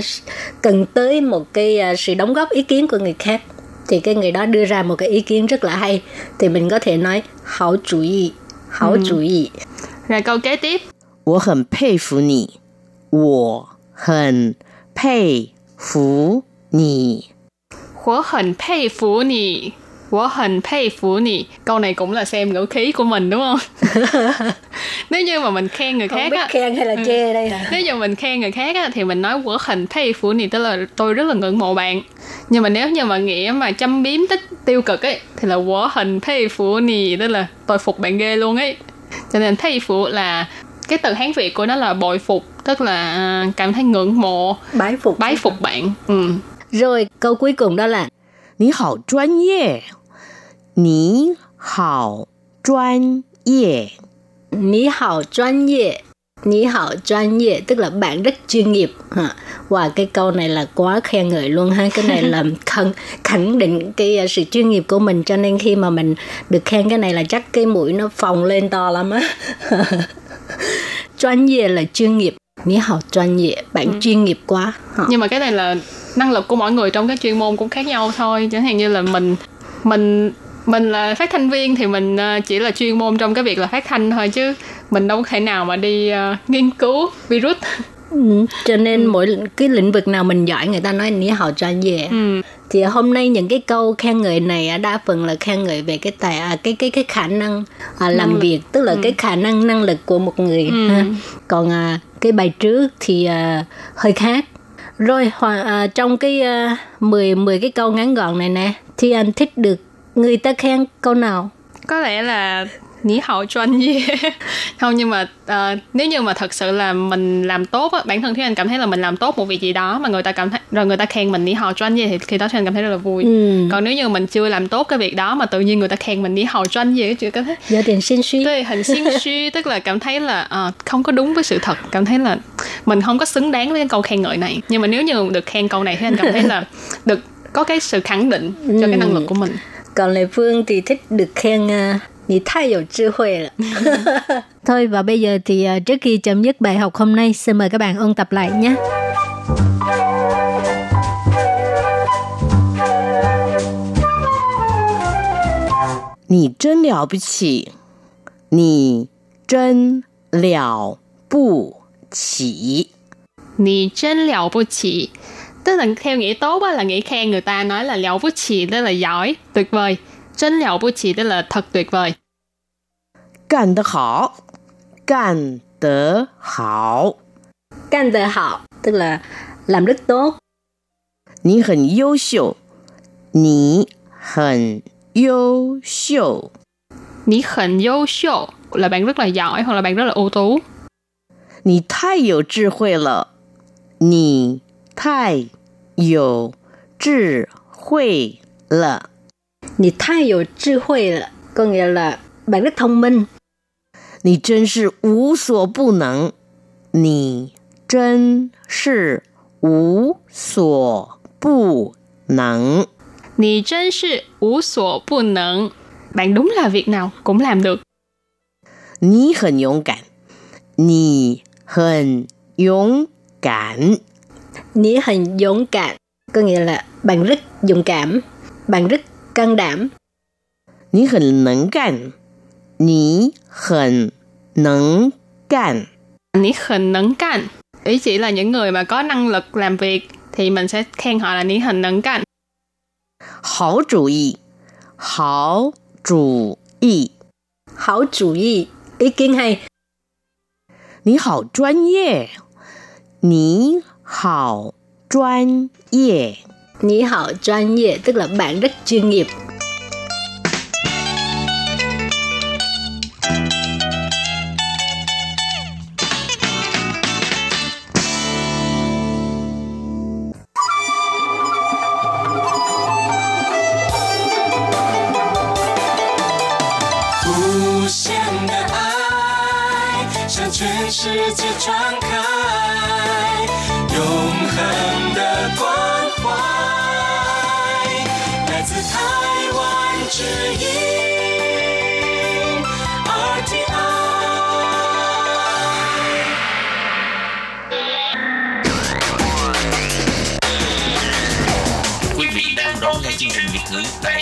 cần tới một cái sự đóng góp ý kiến của người khác, thì cái người đó đưa ra một cái ý kiến rất là hay, thì mình có thể nói hảo chủ ý. Hảo chủ ý. Rồi câu kế tiếp, 我很佩服你. 我很佩服你. 我很佩服你. 我很佩服你. Câu này cũng là xem ngữ khí của mình đúng không? Nếu như mà mình khen người khác, không biết khen hay là chê đây hả? Nếu như mình khen người khác á, thì mình nói 我很佩服你, tức là tôi rất là ngưỡng mộ bạn. Nhưng mà nếu như mà nghĩa mà châm biếm tích tiêu cực ấy, thì là 我很佩服你, tức là tôi phục bạn ghê luôn ấy. Cho nên thay phụ là cái từ Hán Việt của nó là bội phục, tức là cảm thấy ngưỡng mộ, bái phục bạn. Rồi câu cuối cùng đó là 你好专业. 你好专业. 你好专业. 你好专业, tức là bạn rất chuyên nghiệp. Wow, cái câu này là quá khen ngợi luôn ha. Cái này là khẳng định cái sự chuyên nghiệp của mình, cho nên khi mà mình được khen cái này là chắc cái mũi nó phồng lên to lắm á. Chuyên nghiệp là chuyên nghiệp. Ní hào chuyên nghiệp, bạn chuyên nghiệp quá. Nhưng mà cái này là năng lực của mỗi người trong cái chuyên môn cũng khác nhau thôi. Chẳng hạn như là mình là phát thanh viên thì mình chỉ là chuyên môn trong cái việc là phát thanh thôi, chứ mình đâu có thể nào mà đi nghiên cứu virus. Cho nên mỗi cái lĩnh vực nào mình giỏi, người ta nói ní hào chuyên nghiệp. Thì hôm nay những cái câu khen ngợi này đa phần là khen ngợi về cái khả năng làm việc, tức là cái khả năng năng lực của một người. Còn cái bài trước thì hơi khác. Rồi trong cái 10 cái câu ngắn gọn này nè, thì anh thích được người ta khen câu nào? Có lẽ là ní hậu chuyên gì không, nhưng mà nếu như mà thật sự là mình làm tốt á, bản thân Thúy Anh cảm thấy là mình làm tốt một việc gì đó mà người ta cảm thấy rồi người ta khen mình ní hậu chuyên gì, thì khi đó Thúy Anh cảm thấy rất là vui. Còn nếu như mình chưa làm tốt cái việc đó mà tự nhiên người ta khen mình ní hậu chuyên gì, chưa cảm thấy do tiền xin suy tôi hình xin suy, tức là cảm thấy là không có đúng với sự thật, cảm thấy là mình không có xứng đáng với cái câu khen ngợi này. Nhưng mà nếu như được khen câu này thì anh cảm thấy là được có cái sự khẳng định cho cái năng lực của mình. Còn Lê Phương thì thích được khen 你太有智慧了. Thôi và bây giờ thì trước khi chấm dứt bài học hôm nay, xin mời các bạn ôn tập lại nhé. Nǐ zhén liǎo bù qǐ. Nǐ zhén liǎo bù qǐ. Nǐ zhén liǎo bù qǐ. Tức là theo nghĩa tốt á, là nghĩa khen người ta, nói là liǎo bù qǐ tức là giỏi, tuyệt vời. Chân liao bù chỉ tức là thật tuyệt vời. Gan de hao. Gan de hao. Gan de hao tức là làm rất tốt. Ni hèn yếu xiu. Ni hèn yếu xiu. Ni hèn yếu xiu là bạn rất là giỏi hoặc là bạn rất là ưu tú. Ni tai you zhi hui le. Ni tai you zhi hui le. Nǐ tai you zhi hui le, có nghĩa là bạn rất thông minh. Nǐ zhen shi wǔ suò bù nèng. Nǐ zhen shi wǔ suò bù nèng. Nǐ zhen shi wǔ suò bù nèng. Bạn đúng là việc nào cũng làm được. Nǐ hěn yǒng gǎn. Nǐ hěn yǒng gǎn. Nǐ hěn yǒng gǎn, có nghĩa là bạn rất dũng cảm, bạn rất can đảm. Nǐ hěn nèng gàn. Nǐ hěn nèng gàn. Nǐ hěn nèng gàn. Ý chỉ là những người mà có năng lực làm việc thì mình sẽ khen họ là nǐ hěn nèng gàn. Hǎo chủ ý. Hǎo chủ ý. Hǎo chủ ý, ý kiến hay. Nǐ hǎo chuyên nghiệp. Nǐ hǎo chuyên nghiệp. Nǐ hǎo chuyên nghiệp tức là bạn rất chuyên nghiệp. chương trình Việt ngữ tại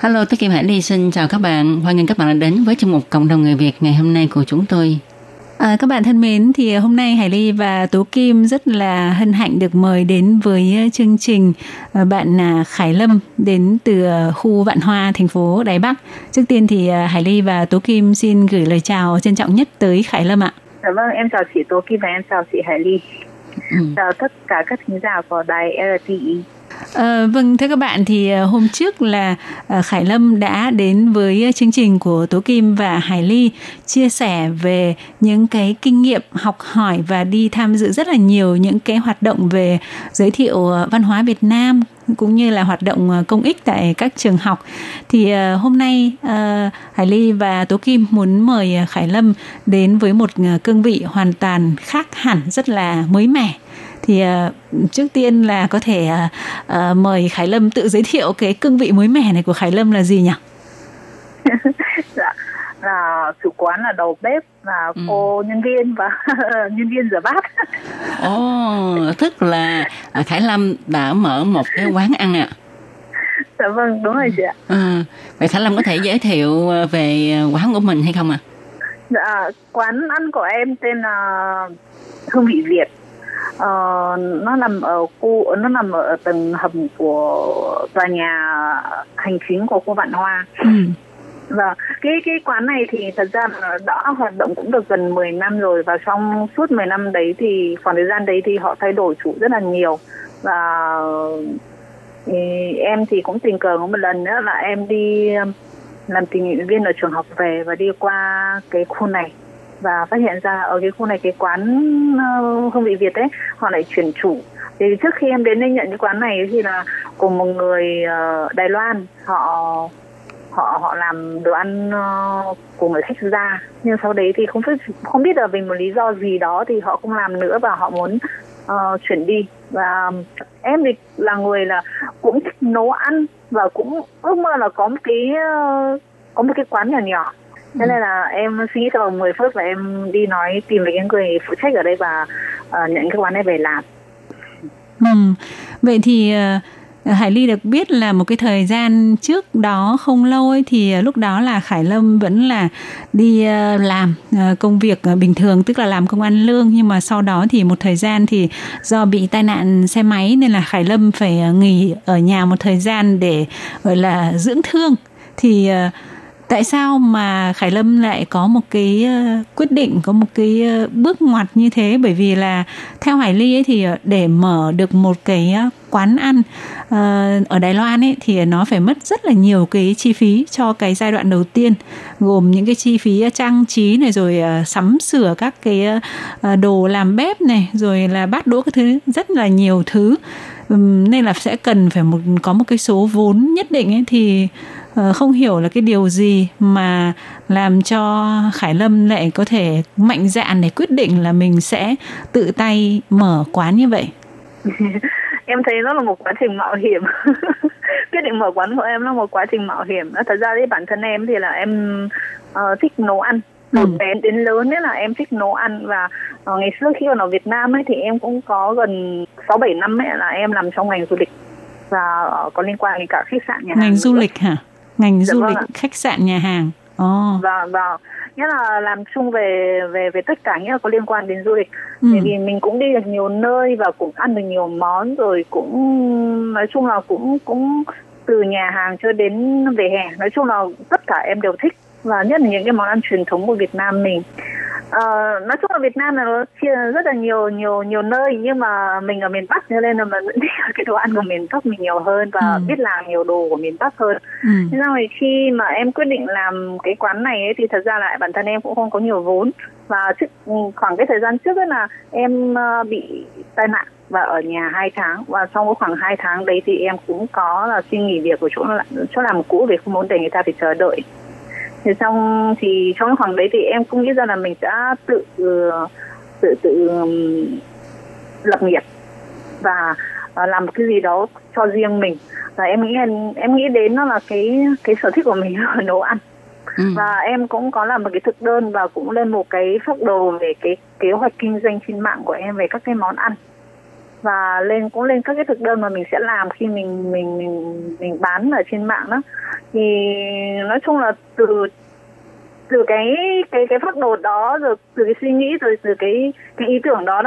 Hello, Tú Kim, Hải Ly xin chào các bạn. Hoan nghênh các bạn đã đến với chuyên mục Cộng đồng người Việt ngày hôm nay của chúng tôi. Các bạn thân mến, thì hôm nay Hải Ly và Tú Kim rất là hân hạnh được mời đến với chương trình bạn Khải Lâm đến từ khu Vạn Hoa, thành phố Đài Bắc. Trước tiên thì Hải Ly và Tú Kim xin gửi lời chào trân trọng nhất tới Khải Lâm ạ. Dạ vâng, em chào chị Tú Kim và em chào chị Hải Ly. Chào tất cả các khán giả của đài RTI. Vâng, thưa các bạn, thì hôm trước là Khải Lâm đã đến với chương trình của Tú Kim và Hải Ly chia sẻ về những cái kinh nghiệm học hỏi và đi tham dự rất là nhiều những cái hoạt động về giới thiệu văn hóa Việt Nam cũng như là hoạt động công ích tại các trường học. Thì hôm nay Hải Ly và Tú Kim muốn mời Khải Lâm đến với một cương vị hoàn toàn khác hẳn, rất là mới mẻ. Thì trước tiên là có thể mời Khải Lâm tự giới thiệu cái cương vị mới mẻ này của Khải Lâm là gì nhỉ? Dạ, là chủ quán, là đầu bếp, là cô nhân viên và nhân viên rửa bát. Tức là Khải Lâm đã mở một cái quán ăn ạ. Dạ vâng, đúng rồi chị ạ. Vậy Khải Lâm có thể giới thiệu về quán của mình hay không ạ? Dạ, quán ăn của em tên là Hương Vị Việt. Nó nằm ở tầng hầm của tòa nhà hành chính của khu Vạn Hoa. Và cái quán này thì thật ra là đã hoạt động cũng được gần 10 năm rồi, và trong suốt 10 năm đấy thì khoảng thời gian đấy thì họ thay đổi chủ rất là nhiều. Và em thì cũng tình cờ có một lần nữa là em đi làm tình nguyện viên ở trường học về và đi qua cái khu này, và phát hiện ra ở cái khu này cái quán Hương Vị Việt ấy họ lại chuyển chủ. Thì trước khi em đến đây nhận cái quán này thì là cùng một người Đài Loan, họ làm đồ ăn của người khách ra, nhưng sau đấy thì không biết là vì một lý do gì đó thì họ không làm nữa và họ muốn chuyển đi. Và em thì là người là cũng thích nấu ăn và cũng ước mơ là có một cái quán nhỏ nhỏ. Thế nên là em suy nghĩ trong vòng 10 phút và em đi tìm với những người phụ trách ở đây và nhận cái quán này về làm. Vậy thì Hải Ly được biết là một cái thời gian trước đó không lâu ấy, thì lúc đó là Khải Lâm vẫn là đi làm công việc bình thường, tức là làm công ăn lương, nhưng mà sau đó thì một thời gian thì do bị tai nạn xe máy nên là Khải Lâm phải nghỉ ở nhà một thời gian để gọi là dưỡng thương. Thì tại sao mà Khải Lâm lại có một cái quyết định, có một cái bước ngoặt như thế? Bởi vì là theo Hải Ly ấy thì để mở được một cái quán ăn ở Đài Loan ấy thì nó phải mất rất là nhiều cái chi phí cho cái giai đoạn đầu tiên, gồm những cái chi phí trang trí này, rồi sắm sửa các cái đồ làm bếp này, rồi là bát đũa, các thứ, rất là nhiều thứ. Nên là sẽ cần phải có một cái số vốn nhất định ấy. Thì không hiểu là cái điều gì mà làm cho Khải Lâm lại có thể mạnh dạn để quyết định là mình sẽ tự tay mở quán như vậy. Em thấy nó là một quá trình mạo hiểm. Quyết định mở quán của em là một quá trình mạo hiểm. Thật ra thì bản thân em thì là em thích nấu ăn. Từ bé đến lớn ấy là em thích nấu ăn, và ngày xưa khi còn ở Việt Nam ấy thì em cũng có gần 6-7 năm ấy là em làm trong ngành du lịch và có liên quan đến cả khách sạn, nhà hàng. Ngành du lịch hả? Ngành du lịch, khách sạn, nhà hàng. Và nghĩa là làm chung về tất cả, nghĩa là có liên quan đến du lịch. Bởi vì mình cũng đi được nhiều nơi và cũng ăn được nhiều món, rồi cũng nói chung là cũng từ nhà hàng cho đến vỉa hè, nói chung là tất cả em đều thích, và nhất là những cái món ăn truyền thống của Việt Nam mình. Nói chung là Việt Nam là nó chia rất là nhiều nơi, nhưng mà mình ở miền Bắc cho nên là mình vẫn thích cái đồ ăn của miền Bắc mình nhiều hơn và biết làm nhiều đồ của miền Bắc hơn. Thế nên là khi mà em quyết định làm cái quán này ấy, thì thật ra là bản thân em cũng không có nhiều vốn, và khoảng cái thời gian trước ấy là em bị tai nạn và ở nhà 2 tháng, và sau khoảng 2 tháng đấy thì em cũng có là xin nghỉ việc của chỗ làm cũ vì không muốn để người ta phải chờ đợi. Thế xong thì trong khoảng đấy thì em cũng nghĩ ra là mình đã tự lập nghiệp và làm một cái gì đó cho riêng mình. Và em nghĩ đến nó là cái sở thích của mình là nấu ăn. Và em cũng có làm một cái thực đơn và cũng lên một cái phác đồ về cái kế hoạch kinh doanh trên mạng của em về các cái món ăn, và cũng lên các cái thực đơn mà mình sẽ làm khi mình bán ở trên mạng đó. Thì nói chung là từ cái phác đồ đó, rồi từ cái suy nghĩ, rồi từ cái ý tưởng đó,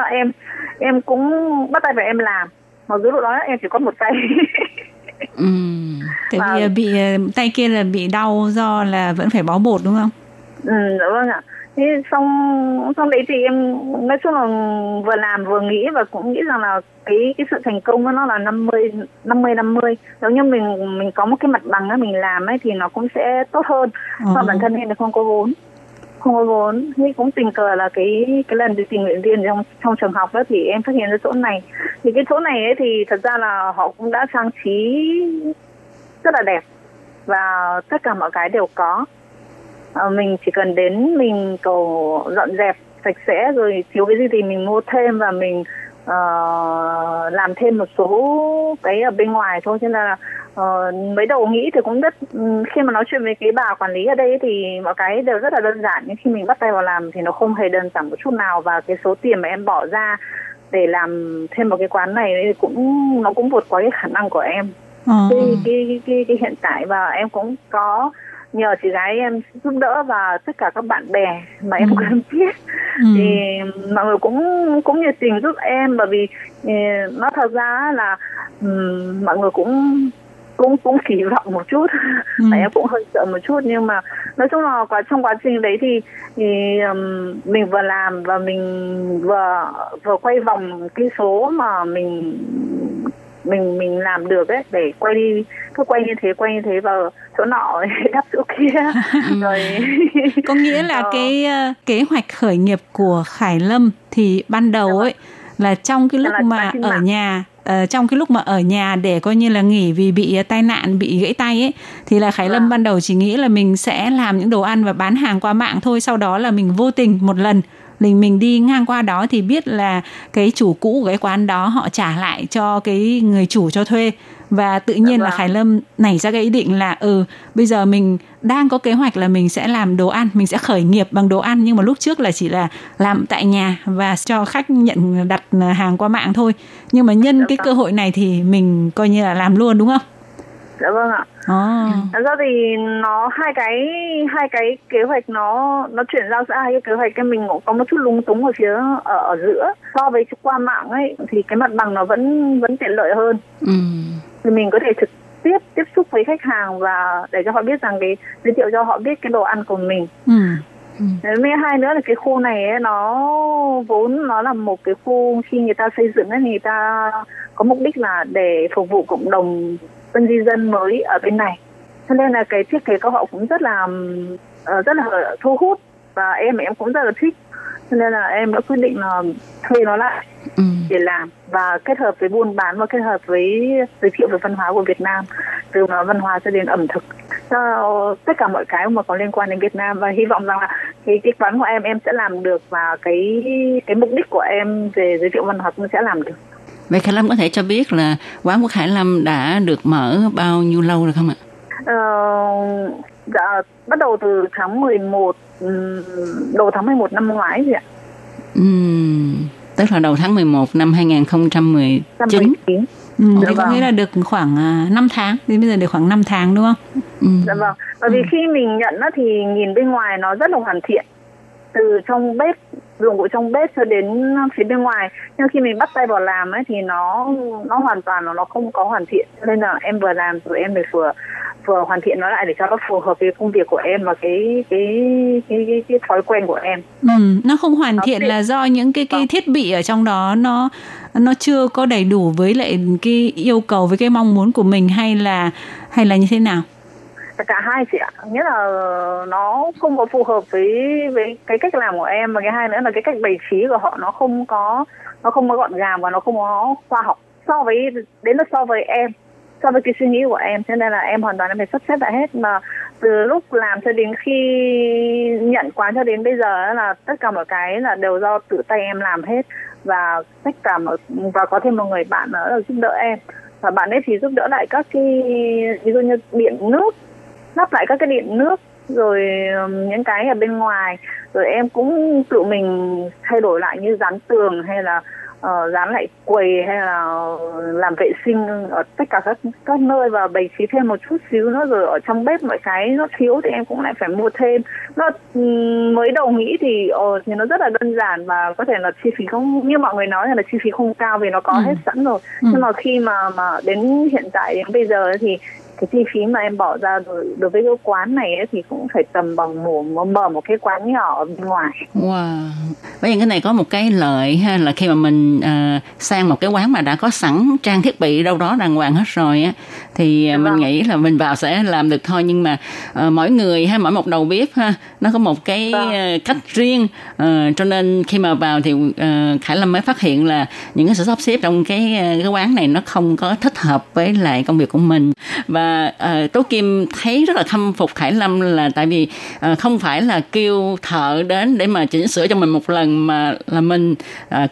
em cũng bắt tay vào em làm, mà dưới lúc đó em chỉ có một tay. Tại vì bị tay kia là bị đau do là vẫn phải bó bột đúng không? Đúng không ạ. Thế xong đấy thì em nói chung là vừa làm vừa nghĩ, và cũng nghĩ rằng là cái sự thành công nó là 50-50. Nếu như mình có một cái mặt bằng đó mình làm ấy thì nó cũng sẽ tốt hơn. Còn bản thân em thì không có vốn. Thì cũng tình cờ là cái lần đi tình nguyện viên trong trường học đó thì em phát hiện ra chỗ này. Thì cái chỗ này ấy thì thật ra là họ cũng đã trang trí rất là đẹp và tất cả mọi cái đều có. Mình chỉ cần đến mình cầu dọn dẹp sạch sẽ, rồi thiếu cái gì thì mình mua thêm, và mình làm thêm một số cái ở bên ngoài thôi. Cho nên là mới đầu nghĩ thì cũng rất, khi mà nói chuyện với cái bà quản lý ở đây thì mọi cái đều rất là đơn giản, nhưng khi mình bắt tay vào làm thì nó không hề đơn giản một chút nào. Và cái số tiền mà em bỏ ra để làm thêm một cái quán này thì nó cũng vượt quá cái khả năng của em. Cái hiện tại, và em cũng có nhờ chị gái em giúp đỡ và tất cả các bạn bè mà em quen biết thì mọi người cũng nhiệt tình giúp em, bởi vì nó thật ra là mọi người cũng kỳ vọng một chút, và em cũng hơi sợ một chút, nhưng mà nói chung là trong quá trình đấy thì mình vừa làm và mình vừa quay vòng cái số mà mình làm được ấy, để quay đi, cứ quay như thế vào chỗ nọ đắp chỗ kia rồi. Có nghĩa là cái kế hoạch khởi nghiệp của Khải Lâm thì ban đầu ấy là trong cái lúc mà ở nhà, để coi như là nghỉ vì bị tai nạn, bị gãy tay ấy, thì là Khải Lâm ban đầu chỉ nghĩ là mình sẽ làm những đồ ăn và bán hàng qua mạng thôi. Sau đó là mình vô tình một lần mình đi ngang qua đó thì biết là cái chủ cũ của cái quán đó họ trả lại cho cái người chủ cho thuê, và tự nhiên là Khải Lâm nảy ra cái ý định là bây giờ mình đang có kế hoạch là mình sẽ làm đồ ăn, mình sẽ khởi nghiệp bằng đồ ăn, nhưng mà lúc trước là chỉ là làm tại nhà và cho khách nhận đặt hàng qua mạng thôi. Nhưng mà nhân cái cơ hội này thì mình coi như là làm luôn đúng không? Dạ vâng ạ. Thật ra thì nó hai cái kế hoạch nó chuyển giao ra hai cái kế hoạch, cái mình cũng có một chút lúng túng ở phía ở giữa. So với qua mạng ấy thì cái mặt bằng nó vẫn tiện lợi hơn. Thì mình có thể trực tiếp tiếp xúc với khách hàng và để cho họ biết rằng cái giới thiệu cho họ biết cái đồ ăn của mình. Với hai nữa là cái khu này ấy, nó là một cái khu khi người ta xây dựng ấy, người ta có mục đích là để phục vụ cộng đồng dân di dân mới ở bên này, cho nên là cái thiết kế của họ cũng rất là thu hút, và em cũng rất là thích, cho nên là em đã quyết định là thuê nó lại để làm, và kết hợp với buôn bán và kết hợp với giới thiệu về văn hóa của Việt Nam, từ văn hóa cho đến ẩm thực, cho tất cả mọi cái mà có liên quan đến Việt Nam. Và hy vọng rằng là cái quán của em sẽ làm được, và cái mục đích của em về giới thiệu văn hóa cũng sẽ làm được. Vậy Khải Lâm có thể cho biết là quán của Khải Lâm đã được mở bao nhiêu lâu rồi không ạ? Dạ, bắt đầu từ tháng 11 năm ngoái vậy ạ. Tức là đầu tháng 11 năm 2019. Thế có nghĩa là được khoảng 5 tháng, đến bây giờ được khoảng 5 tháng đúng không? Dạ vâng, bởi vì khi mình nhận nó thì nhìn bên ngoài nó rất là hoàn thiện. Từ trong bếp, dụng cụ trong bếp cho đến phía bên ngoài, nhưng khi mình bắt tay vào làm ấy thì nó hoàn toàn nó không có hoàn thiện, cho nên là em vừa làm rồi em vừa hoàn thiện nó lại để cho nó phù hợp với công việc của em và cái thói quen của em. Nó không hoàn thiện là do những cái thiết bị ở trong đó nó chưa có đầy đủ với lại cái yêu cầu với cái mong muốn của mình, hay là như thế nào? cả hai chị ạ. Nghĩa là nó không có phù hợp với cái cách làm của em, và cái hai nữa là cái cách bày trí của họ nó không có gọn gàng và nó không có khoa học so với cái suy nghĩ của em. Cho nên là em hoàn toàn em phải sắp xếp lại hết, mà từ lúc làm cho đến khi nhận quán cho đến bây giờ là tất cả mọi cái là đều do tự tay em làm hết, và có thêm một người bạn nữa là giúp đỡ em, và bạn ấy thì giúp đỡ lại các cái ví dụ như điện nước, lắp lại các cái điện nước rồi những cái ở bên ngoài, rồi em cũng tự mình thay đổi lại như dán tường hay là dán lại quầy hay là làm vệ sinh ở tất cả các nơi, và bày trí thêm một chút xíu nữa. Rồi ở trong bếp mọi cái nó thiếu thì em cũng lại phải mua thêm. Nó mới đầu nghĩ thì nó rất là đơn giản, và có thể là chi phí không, như mọi người nói là chi phí không cao vì nó có hết sẵn rồi. Nhưng mà khi mà đến hiện tại đến bây giờ thì cái chi phí mà em bỏ ra đối với cái quán này ấy, thì cũng phải tầm bằng mở một cái quán nhỏ ở bên ngoài. Wow. Vậy cái này có một cái lợi ha, là khi mà mình sang một cái quán mà đã có sẵn trang thiết bị đâu đó đàng hoàng hết rồi á, thì mình nghĩ là mình vào sẽ làm được thôi. Nhưng mà mỗi người hay mỗi một đầu bếp ha, nó có một cái cách riêng, cho nên khi mà vào thì Khải Lâm mới phát hiện là những cái sự sắp xếp trong cái quán này nó không có thích hợp với lại công việc của mình. Và Tố Kim thấy rất là khâm phục Khải Lâm là tại vì không phải là kêu thợ đến để mà chỉnh sửa cho mình một lần, mà là mình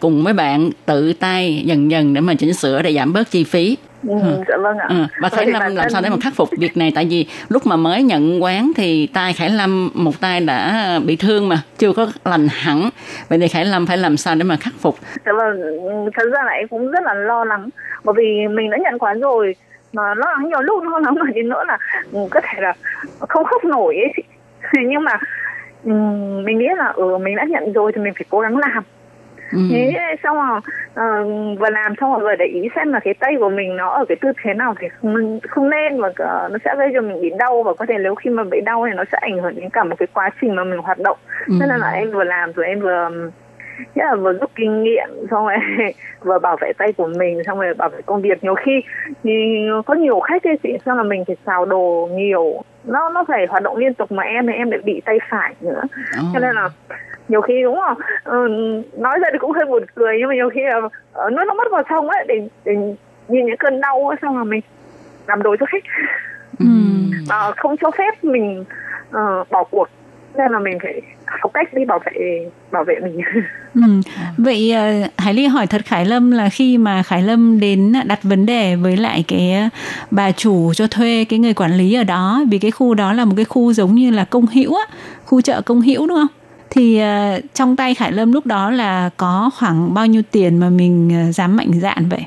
cùng với bạn tự tay dần dần để mà chỉnh sửa để giảm bớt chi phí. Dạ vâng ạ. Và Khải Lâm làm sao để mà khắc phục việc này, tại vì lúc mà mới nhận quán thì tay Khải Lâm, một tay đã bị thương mà chưa có lành hẳn, vậy thì Khải Lâm phải làm sao để mà khắc phục? Dạ vâng, thật ra là em cũng rất là lo lắng, bởi vì mình đã nhận quán rồi mà nó lắng nhiều lúc nó lắm rồi đến nữa là có thể là không khóc nổi ấy chị. Nhưng mà mình nghĩ là mình đã nhận rồi thì mình phải cố gắng làm. Thế xong rồi và làm xong rồi để ý xem là cái tay của mình nó ở cái tư thế nào thì không nên, và nó sẽ gây cho mình bị đau, và có thể nếu khi mà bị đau thì nó sẽ ảnh hưởng đến cả một cái quá trình mà mình hoạt động. Nên là em vừa làm rồi em vừa rút kinh nghiệm, xong rồi vừa bảo vệ tay của mình, xong rồi bảo vệ công việc. Nhiều khi thì có nhiều khách ấy chị, xong là mình phải xào đồ nhiều, nó phải hoạt động liên tục, mà em lại bị tay phải nữa. Cho nên là nhiều khi đúng không, nói ra thì cũng hơi buồn cười, nhưng mà nhiều khi là nó mất vào trong ấy, để nhìn những cơn đau ấy, xong là mình làm đồ cho khách. Mà không cho phép mình bỏ cuộc, nên là mình phải học cách đi bảo vệ mình. Vậy Hải Ly hỏi thật Khải Lâm là khi mà Khải Lâm đến đặt vấn đề với lại cái bà chủ cho thuê, cái người quản lý ở đó, vì cái khu đó là một cái khu giống như là công hữu á, khu chợ công hữu đúng không? Thì trong tay Khải Lâm lúc đó là có khoảng bao nhiêu tiền mà mình dám mạnh dạn vậy?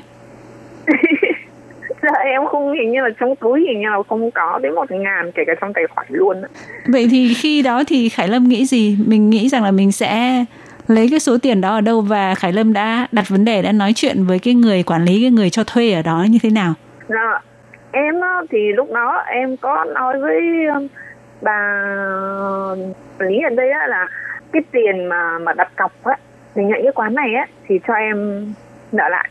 Dạ, em không, hình như là trong túi hình như là không có đến 1.000 kể cả trong tài khoản luôn. Vậy thì khi đó thì Khải Lâm nghĩ gì? Mình nghĩ rằng là mình sẽ lấy cái số tiền đó ở đâu, và Khải Lâm đã đặt vấn đề, đã nói chuyện với cái người quản lý, cái người cho thuê ở đó như thế nào? Dạ, em thì lúc đó em có nói với bà quản lý ở đây là cái tiền mà đặt cọc á, mình nhận cái quán này á thì cho em nợ lại.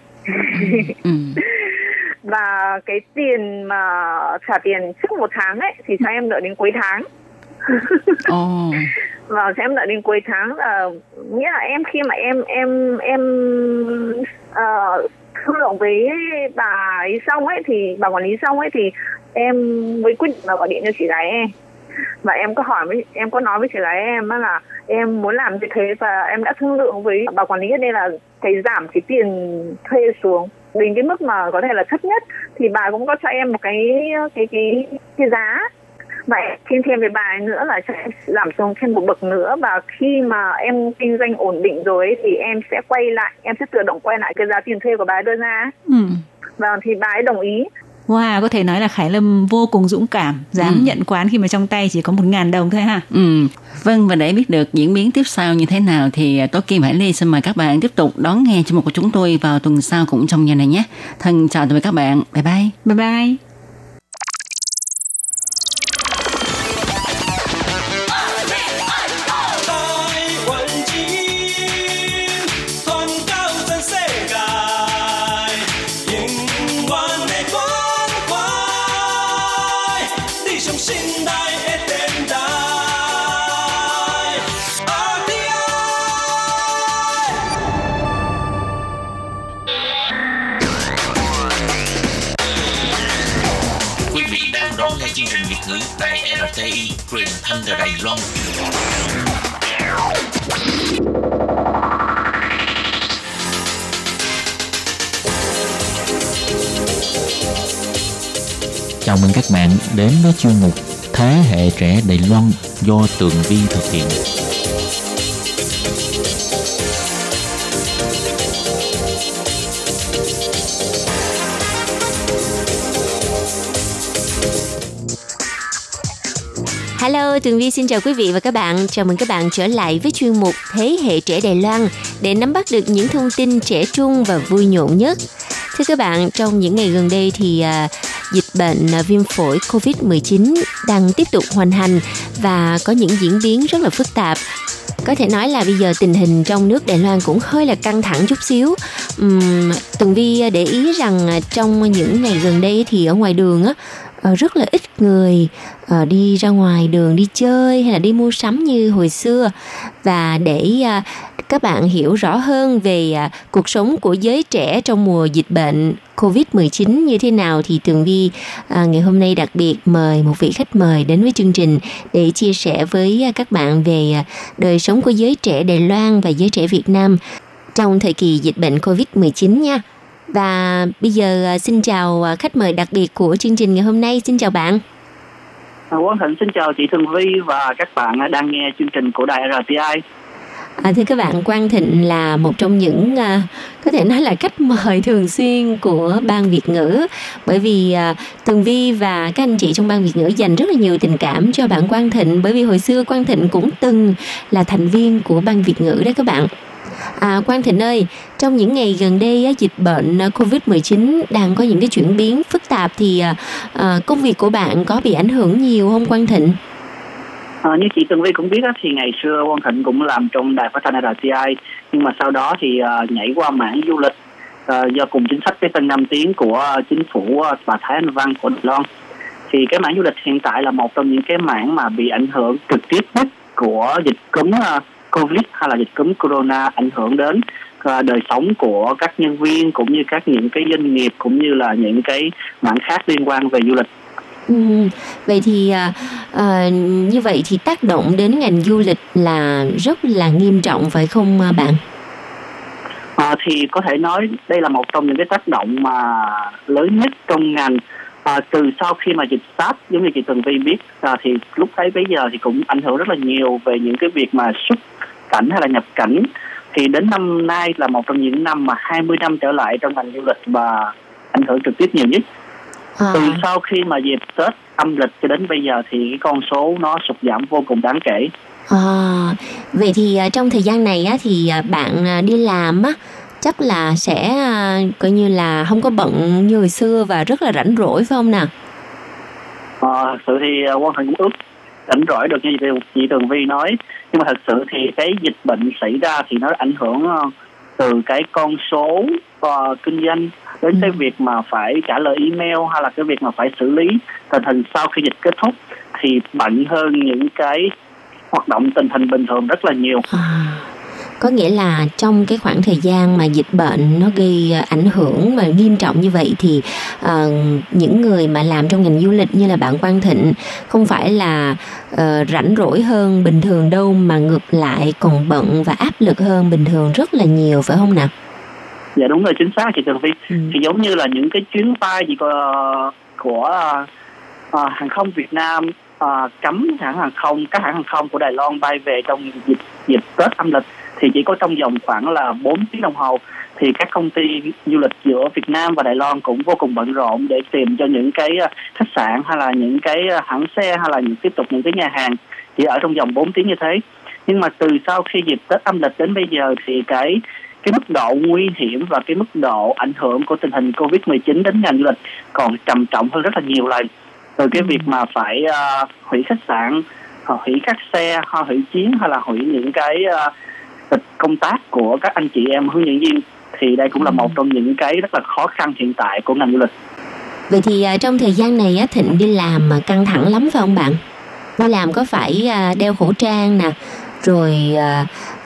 Và cái tiền mà trả tiền trước 1 tháng ấy thì sao em đợi đến cuối tháng. Và em đợi đến cuối tháng là nghĩa là em khi mà em thương lượng với bà ấy xong ấy, thì bà quản lý xong ấy, thì em mới quyết định là gọi điện cho chị gái em, và em có nói với chị gái em là em muốn làm như thế, và em đã thương lượng với bà quản lý ở đây là cái giảm cái tiền thuê xuống đến cái mức mà có thể là thấp nhất, thì bà cũng có cho em một cái giá. Vậy thêm về bà nữa là sẽ giảm xuống thêm một bậc nữa, và khi mà em kinh doanh ổn định rồi ấy, thì em sẽ quay lại, em sẽ tự động quay lại cái giá tiền thuê của bà ấy đưa ra. Và thì bà ấy đồng ý. Wow, có thể nói là Khải Lâm vô cùng dũng cảm, dám nhận quán khi mà trong tay chỉ có 1.000 đồng thôi ha. Vâng, và để biết được diễn biến tiếp sau như thế nào thì Tố Kim, Hải Ly xin mời các bạn tiếp tục đón nghe chương mục của chúng tôi vào tuần sau cũng trong giờ này nhé. Thân chào tạm biệt các bạn. Bye bye. Bye bye. Hãy subscribe Quý vị đang đón nghe chương trình Việt ngữ tại RTI, truyền thanh từ Đài Loan. Chào mừng các bạn đến với chuyên mục Thế hệ trẻ Đài Loan do Tường Vi thực hiện. Hello, Tường Vi xin chào quý vị và các bạn. Chào mừng các bạn trở lại với chuyên mục Thế hệ trẻ Đài Loan để nắm bắt được những thông tin trẻ trung và vui nhộn nhất. Thưa các bạn, trong những ngày gần đây thì dịch bệnh viêm phổi COVID-19 đang tiếp tục hoành hành và có những diễn biến rất là phức tạp. Có thể nói là bây giờ tình hình trong nước Đài Loan cũng hơi là căng thẳng chút xíu. Tường Vi để ý rằng trong những ngày gần đây thì ở ngoài đường á, rất là ít người đi ra ngoài đường đi chơi hay là đi mua sắm như hồi xưa. Và để các bạn hiểu rõ hơn về cuộc sống của giới trẻ trong mùa dịch bệnh COVID-19 như thế nào thì Tường Vi ngày hôm nay đặc biệt mời một vị khách mời đến với chương trình để chia sẻ với các bạn về đời sống của giới trẻ Đài Loan và giới trẻ Việt Nam trong thời kỳ dịch bệnh COVID-19 nha. Và bây giờ xin chào khách mời đặc biệt của chương trình ngày hôm nay. Xin chào bạn. Quang Thịnh xin chào chị Thường Vy và các bạn đang nghe chương trình của đài RTI. Thưa các bạn, Quang Thịnh là một trong những có thể nói là khách mời thường xuyên của Ban Việt ngữ, bởi vì Tường Vi và các anh chị trong Ban Việt ngữ dành rất là nhiều tình cảm cho bạn Quang Thịnh, bởi vì hồi xưa Quang Thịnh cũng từng là thành viên của Ban Việt ngữ đấy các bạn. Quang Thịnh ơi, trong những ngày gần đây dịch bệnh COVID-19 đang có những cái chuyển biến phức tạp thì công việc của bạn có bị ảnh hưởng nhiều không Quang Thịnh? Như chị Tường Vi cũng biết thì ngày xưa Quang Thịnh cũng làm trong đài phát thanh RTI, nhưng mà sau đó thì nhảy qua mảng du lịch do cùng chính sách cái Tân Nam Tiến của chính phủ bà Thái Anh Văn của Đài Loan. Thì cái mảng du lịch hiện tại là một trong những cái mảng mà bị ảnh hưởng trực tiếp nhất của dịch cúm COVID hay là dịch cúm corona, ảnh hưởng đến đời sống của các nhân viên cũng như các những cái doanh nghiệp cũng như là những cái mảng khác liên quan về du lịch. Vậy thì như vậy thì tác động đến ngành du lịch là rất là nghiêm trọng phải không bạn? Thì có thể nói đây là một trong những cái tác động mà lớn nhất trong ngành. Từ sau khi mà dịch SARS, giống như chị Tường Vi biết, thì lúc ấy bây giờ thì cũng ảnh hưởng rất là nhiều về những cái việc mà xuất cảnh hay là nhập cảnh. Thì đến năm nay là một trong những năm mà 20 năm trở lại trong ngành du lịch và ảnh hưởng trực tiếp nhiều nhất. Từ sau khi mà dịp Tết âm lịch cho đến bây giờ thì cái con số nó sụt giảm vô cùng đáng kể. Vậy thì trong thời gian này thì bạn đi làm á, chắc là sẽ coi như là không có bận như hồi xưa và rất là rảnh rỗi phải không nào? Thật sự thì Quang Thịnh cũng ước rảnh rỗi được như chị Tường Vi nói, nhưng mà thật sự thì cái dịch bệnh xảy ra thì nó ảnh hưởng từ cái con số kinh doanh đến cái việc mà phải trả lời email hay là cái việc mà phải xử lý tình hình sau khi dịch kết thúc thì bận hơn những cái hoạt động tình hình bình thường rất là nhiều. Có nghĩa là trong cái khoảng thời gian mà dịch bệnh nó gây ảnh hưởng và nghiêm trọng như vậy thì những người mà làm trong ngành du lịch như là bạn Quang Thịnh không phải là rảnh rỗi hơn bình thường đâu, mà ngược lại còn bận và áp lực hơn bình thường rất là nhiều phải không nào? Dạ đúng rồi, chính xác chị Tường Vi. Thì giống như là những cái chuyến bay gì của hàng không Việt Nam cấm các hãng hàng không của Đài Loan bay về trong dịp Tết âm lịch thì chỉ có trong vòng khoảng là 4 tiếng đồng hồ. Thì các công ty du lịch giữa Việt Nam và Đài Loan cũng vô cùng bận rộn để tìm cho những cái khách sạn hay là những cái hãng xe hay là tiếp tục những cái nhà hàng chỉ ở trong vòng 4 tiếng như thế. Nhưng mà từ sau khi dịp Tết âm lịch đến bây giờ thì cái mức độ nguy hiểm và cái mức độ ảnh hưởng của tình hình COVID-19 đến ngành du lịch còn trầm trọng hơn rất là nhiều lần. Từ cái việc mà phải hủy khách sạn, hủy các xe, hủy chuyến hay là hủy những cái công tác của các anh chị em hướng dẫn viên thì đây cũng là một trong những cái rất là khó khăn hiện tại của ngành du lịch. Vậy thì trong thời gian này Thịnh đi làm mà căng thẳng lắm phải không bạn? Đi làm có phải đeo khẩu trang nè, rồi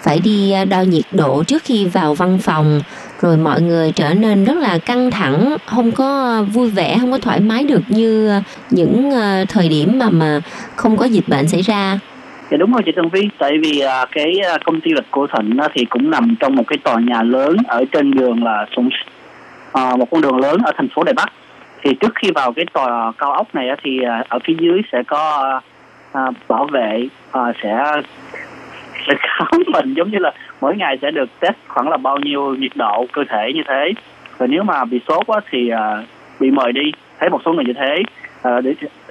phải đi đo nhiệt độ trước khi vào văn phòng, rồi mọi người trở nên rất là căng thẳng, không có vui vẻ, không có thoải mái được như những thời điểm mà không có dịch bệnh xảy ra. Dạ đúng rồi chị Tường Vi, tại vì cái công ty lịch của Thịnh thì cũng nằm trong một cái tòa nhà lớn ở trên đường là một con đường lớn ở thành phố Đài Bắc. Thì trước khi vào cái tòa cao ốc này thì ở phía dưới sẽ có bảo vệ sẽ khám mình, giống như là mỗi ngày sẽ được test khoảng là bao nhiêu nhiệt độ cơ thể như thế. Rồi nếu mà bị sốt thì bị mời đi, thấy một số người như thế.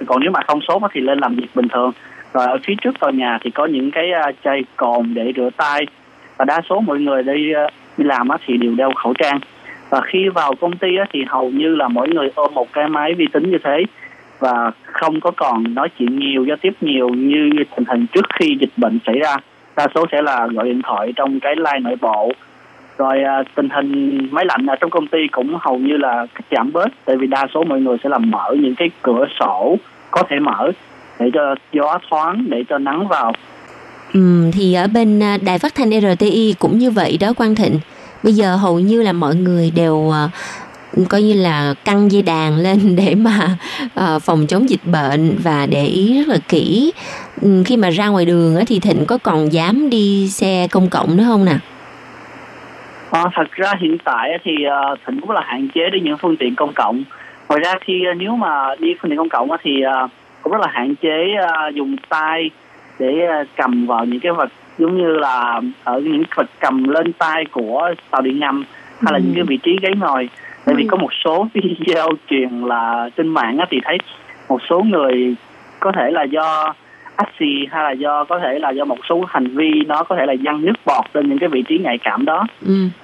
Còn nếu mà không sốt thì lên làm việc bình thường. Rồi ở phía trước tòa nhà thì có những cái chai cồn để rửa tay. Và đa số mọi người đi làm thì đều đeo khẩu trang. Và khi vào công ty thì hầu như là mỗi người ôm một cái máy vi tính như thế. Và không có còn nói chuyện nhiều, giao tiếp nhiều như tình hình trước khi dịch bệnh xảy ra. Đa số sẽ là gọi điện thoại trong cái line nội bộ. Rồi tình hình máy lạnh ở trong công ty cũng hầu như là giảm bớt. Tại vì đa số mọi người sẽ làm mở những cái cửa sổ có thể mở để cho gió thoáng, để cho nắng vào. Thì ở bên đài phát thanh RTI cũng như vậy đó Quang Thịnh. Bây giờ hầu như là mọi người đều coi như là căng dây đàn lên để mà phòng chống dịch bệnh và để ý rất là kỹ. Khi mà ra ngoài đường thì Thịnh có còn dám đi xe công cộng nữa không nè? Thật ra hiện tại thì Thịnh cũng là hạn chế đi những phương tiện công cộng. Ngoài ra thì nếu mà đi phương tiện công cộng thì cũng rất là hạn chế dùng tay để cầm vào những cái vật giống như là ở những vật cầm lên tay của tàu điện ngầm hay là những cái vị trí ghế ngồi. Tại vì có một số video truyền là trên mạng thì thấy một số người có thể là do ách xì hay là do một số hành vi nó có thể là văng nước bọt lên những cái vị trí nhạy cảm đó.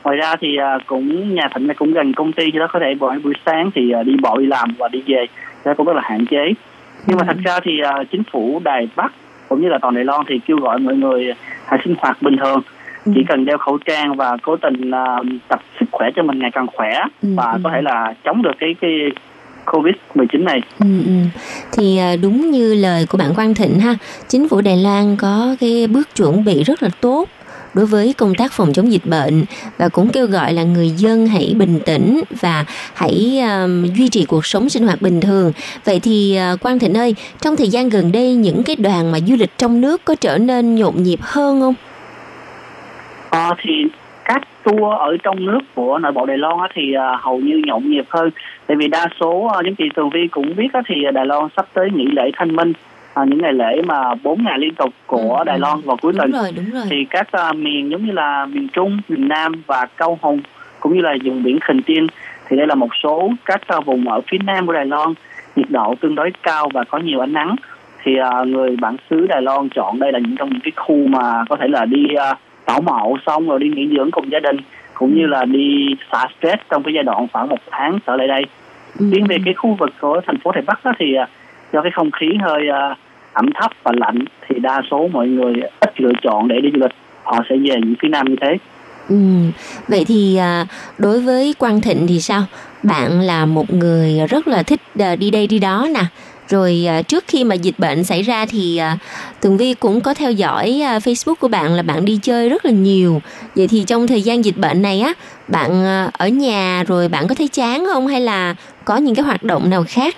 Ngoài ra thì cũng nhà Thịnh cũng gần công ty, cho đó có thể buổi sáng thì đi bộ đi làm và đi về, đó cũng rất là hạn chế. Nhưng mà thật ra thì chính phủ Đài Bắc cũng như là toàn Đài Loan thì kêu gọi mọi người hãy sinh hoạt bình thường. Chỉ cần đeo khẩu trang và cố tình tập sức khỏe cho mình ngày càng khỏe và có thể là chống được cái COVID-19 này. Thì đúng như lời của bạn Quang Thịnh ha, chính phủ Đài Loan có cái bước chuẩn bị rất là tốt đối với công tác phòng chống dịch bệnh và cũng kêu gọi là người dân hãy bình tĩnh và hãy duy trì cuộc sống sinh hoạt bình thường. Vậy thì Quang Thịnh ơi, trong thời gian gần đây những cái đoàn mà du lịch trong nước có trở nên nhộn nhịp hơn không? Thì các tour ở trong nước của nội bộ Đài Loan thì hầu như nhộn nhịp hơn. Tại vì đa số những chị Tường Vi cũng biết thì Đài Loan sắp tới nghỉ lễ Thanh Minh, những ngày lễ mà 4 ngày liên tục của Đài Loan vào cuối tuần. Thì các miền giống như là miền Trung, miền Nam và Cao Hùng cũng như là vùng biển Khỉnh Tiên, thì đây là một số các vùng ở phía Nam của Đài Loan nhiệt độ tương đối cao và có nhiều ánh nắng. Thì người bản xứ Đài Loan chọn đây là những trong những cái khu mà có thể là đi tảo mộ xong rồi đi nghỉ dưỡng cùng gia đình, cũng như là đi xả stress trong cái giai đoạn khoảng 1 tháng trở lại đây. Riêng về cái khu vực của thành phố Đài Bắc thì do cái không khí hơi ẩm thấp và lạnh thì đa số mọi người ít lựa chọn để đi du lịch, họ sẽ về những phía Nam như thế. Vậy thì đối với Quang Thịnh thì sao? Bạn là một người rất là thích đi đây đi đó nè. Rồi trước khi mà dịch bệnh xảy ra thì Tường Vi cũng có theo dõi Facebook của bạn là bạn đi chơi rất là nhiều. Vậy thì trong thời gian dịch bệnh này bạn ở nhà rồi bạn có thấy chán không hay là có những cái hoạt động nào khác?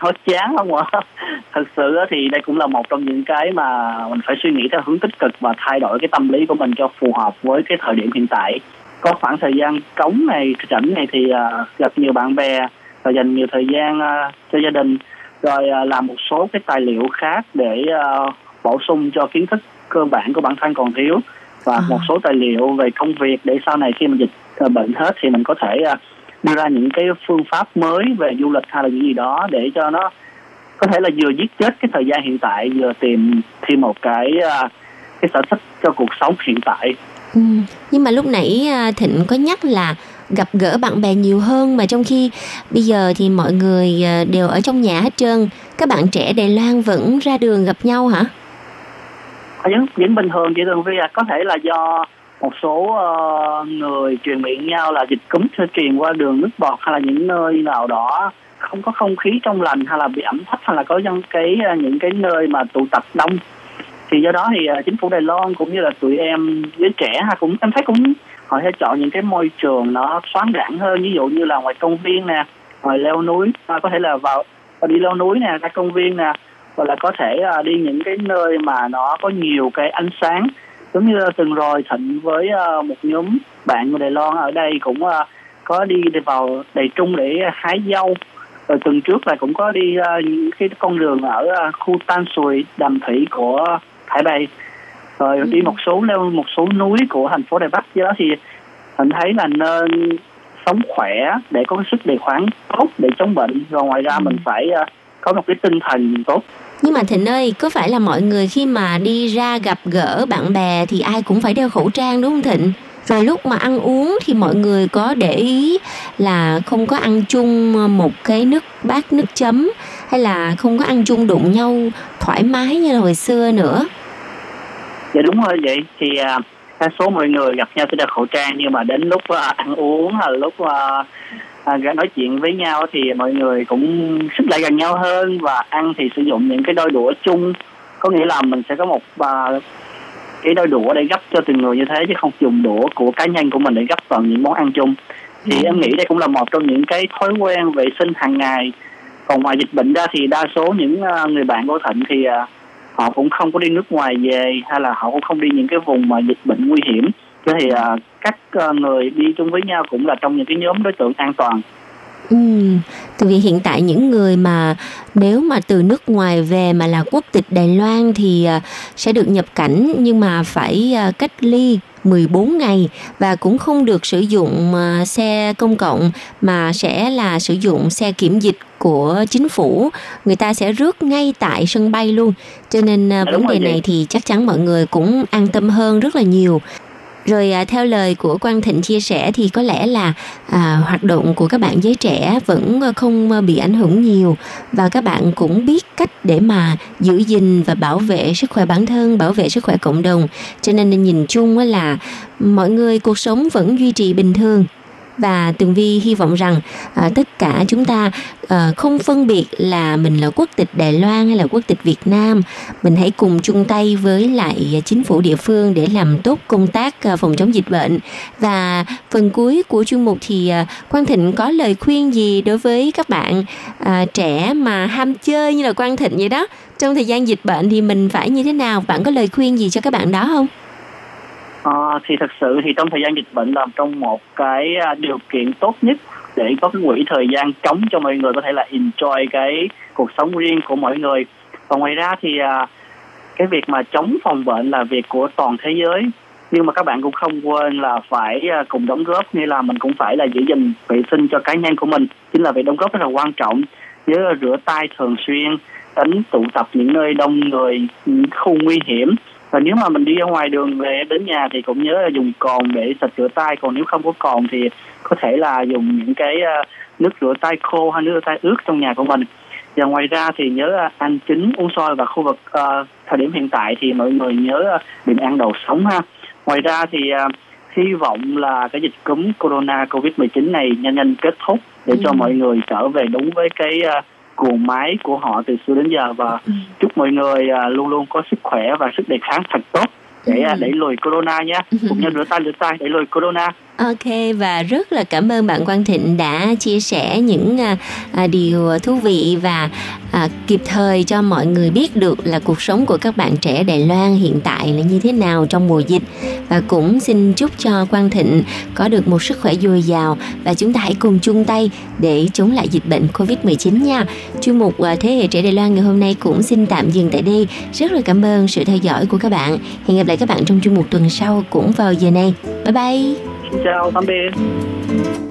Hơi chán không ạ? Thật sự thì đây cũng là một trong những cái mà mình phải suy nghĩ theo hướng tích cực và thay đổi cái tâm lý của mình cho phù hợp với cái thời điểm hiện tại. Có khoảng thời gian cống này, rảnh này thì gặp nhiều bạn bè, rồi dành nhiều thời gian cho gia đình, rồi làm một số cái tài liệu khác để bổ sung cho kiến thức cơ bản của bản thân còn thiếu và một số tài liệu về công việc để sau này khi mà dịch bệnh hết thì mình có thể đưa ra những cái phương pháp mới về du lịch hay là những gì đó để cho nó có thể là vừa giết chết cái thời gian hiện tại vừa tìm thêm một cái sở thích cho cuộc sống hiện tại. Nhưng mà lúc nãy Thịnh có nhắc là gặp gỡ bạn bè nhiều hơn, mà trong khi bây giờ thì mọi người đều ở trong nhà hết trơn. Các bạn trẻ Đài Loan vẫn ra đường gặp nhau hả? Vẫn bình thường chị Tường Vi, có thể là do một số người truyền miệng nhau là dịch cúm sẽ truyền qua đường nước bọt hay là những nơi nào đó không có không khí trong lành hay là bị ẩm thấp hay là có những cái nơi mà tụ tập đông. Thì do đó thì chính phủ Đài Loan cũng như là tụi em giới trẻ cũng em thấy cũng họ sẽ chọn những cái môi trường nó thoáng đãng hơn, ví dụ như là ngoài công viên nè, ngoài leo núi, có thể là vào đi leo núi nè, ra công viên nè, hoặc là có thể đi những cái nơi mà nó có nhiều cái ánh sáng. Giống như từng rồi Thịnh với một nhóm bạn người Đài Loan ở đây cũng có đi vào Đài Trung để hái dâu. Rồi tuần trước là cũng có đi những cái con đường ở khu Tan Sùi, Đàm Thủy của Thái Bày. Rồi đi một số núi của thành phố Đài Bắc. Do đó thì Thịnh thấy là nên sống khỏe để có sức đề kháng tốt để chống bệnh. Rồi ngoài ra mình phải có một cái tinh thần tốt. Nhưng mà Thịnh ơi, có phải là mọi người khi mà đi ra gặp gỡ bạn bè thì ai cũng phải đeo khẩu trang đúng không Thịnh? Rồi lúc mà ăn uống thì mọi người có để ý là không có ăn chung một cái bát nước chấm, hay là không có ăn chung đụng nhau thoải mái như là hồi xưa nữa? Dạ đúng rồi, vậy thì đa số mọi người gặp nhau sẽ đeo khẩu trang, nhưng mà đến lúc ăn uống hay lúc nói chuyện với nhau thì mọi người cũng xích lại gần nhau hơn, và ăn thì sử dụng những cái đôi đũa chung, có nghĩa là mình sẽ có một cái đôi đũa để gấp cho từng người như thế, chứ không dùng đũa của cá nhân của mình để gấp vào những món ăn chung. Thì em nghĩ đây cũng là một trong những cái thói quen vệ sinh hàng ngày. Còn ngoài dịch bệnh ra thì đa số những người bạn của Thịnh thì họ cũng không có đi nước ngoài về, hay là họ cũng không đi những cái vùng mà dịch bệnh nguy hiểm. Thế thì các người đi chung với nhau cũng là trong những cái nhóm đối tượng an toàn. Tại vì hiện tại những người mà nếu mà từ nước ngoài về mà là quốc tịch Đài Loan thì sẽ được nhập cảnh, nhưng mà phải cách ly 14 ngày và cũng không được sử dụng xe công cộng, mà sẽ là sử dụng xe kiểm dịch của chính phủ. Người ta sẽ rước ngay tại sân bay luôn. Cho nên vấn đề này thì chắc chắn mọi người cũng an tâm hơn rất là nhiều. Rồi theo lời của Quang Thịnh chia sẻ thì có lẽ là hoạt động của các bạn giới trẻ vẫn không bị ảnh hưởng nhiều, và các bạn cũng biết cách để mà giữ gìn và bảo vệ sức khỏe bản thân, bảo vệ sức khỏe cộng đồng. Cho nên nhìn chung là mọi người cuộc sống vẫn duy trì bình thường. Và Tường Vi hy vọng rằng tất cả chúng ta không phân biệt là mình là quốc tịch Đài Loan hay là quốc tịch Việt Nam, mình hãy cùng chung tay với lại chính phủ địa phương để làm tốt công tác phòng chống dịch bệnh. Và phần cuối của chuyên mục thì Quang Thịnh có lời khuyên gì đối với các bạn trẻ mà ham chơi như là Quang Thịnh vậy đó? Trong thời gian dịch bệnh thì mình phải như thế nào? Bạn có lời khuyên gì cho các bạn đó không? Thì thật sự thì trong thời gian dịch bệnh là trong một cái điều kiện tốt nhất để có cái quỹ thời gian trống cho mọi người có thể là enjoy cái cuộc sống riêng của mọi người. Và ngoài ra thì cái việc mà chống phòng bệnh là việc của toàn thế giới, nhưng mà các bạn cũng không quên là phải cùng đóng góp, nghĩa là mình cũng phải là giữ gìn vệ sinh cho cá nhân của mình, chính là việc đóng góp rất là quan trọng. Nhớ rửa tay thường xuyên, tránh tụ tập những nơi đông người, những khu nguy hiểm. Và nếu mà mình đi ra ngoài đường về đến nhà thì cũng nhớ là dùng cồn để sạch rửa tay. Còn nếu không có cồn thì có thể là dùng những cái nước rửa tay khô hay nước rửa tay ướt trong nhà của mình. Và ngoài ra thì nhớ ăn chín uống sôi, và khu vực thời điểm hiện tại thì mọi người nhớ đừng ăn đồ sống ha. Ngoài ra thì hy vọng là cái dịch cúm corona COVID-19 này nhanh kết thúc để cho mọi người trở về đúng với cái cuồng máy của họ từ xưa đến giờ, và chúc mọi người luôn luôn có sức khỏe và sức đề kháng thật tốt để đẩy lùi corona nhé. Cùng nhau rửa tay đẩy lùi corona. Ok, và rất là cảm ơn bạn Quang Thịnh đã chia sẻ những điều thú vị và kịp thời cho mọi người biết được là cuộc sống của các bạn trẻ Đài Loan hiện tại là như thế nào trong mùa dịch. Và cũng xin chúc cho Quang Thịnh có được một sức khỏe dồi dào, và chúng ta hãy cùng chung tay để chống lại dịch bệnh COVID-19 nha. Chuyên mục Thế hệ trẻ Đài Loan ngày hôm nay cũng xin tạm dừng tại đây. Rất là cảm ơn sự theo dõi của các bạn. Hẹn gặp lại các bạn trong chuyên mục tuần sau cũng vào giờ này. Bye bye. Chào, tạm biệt.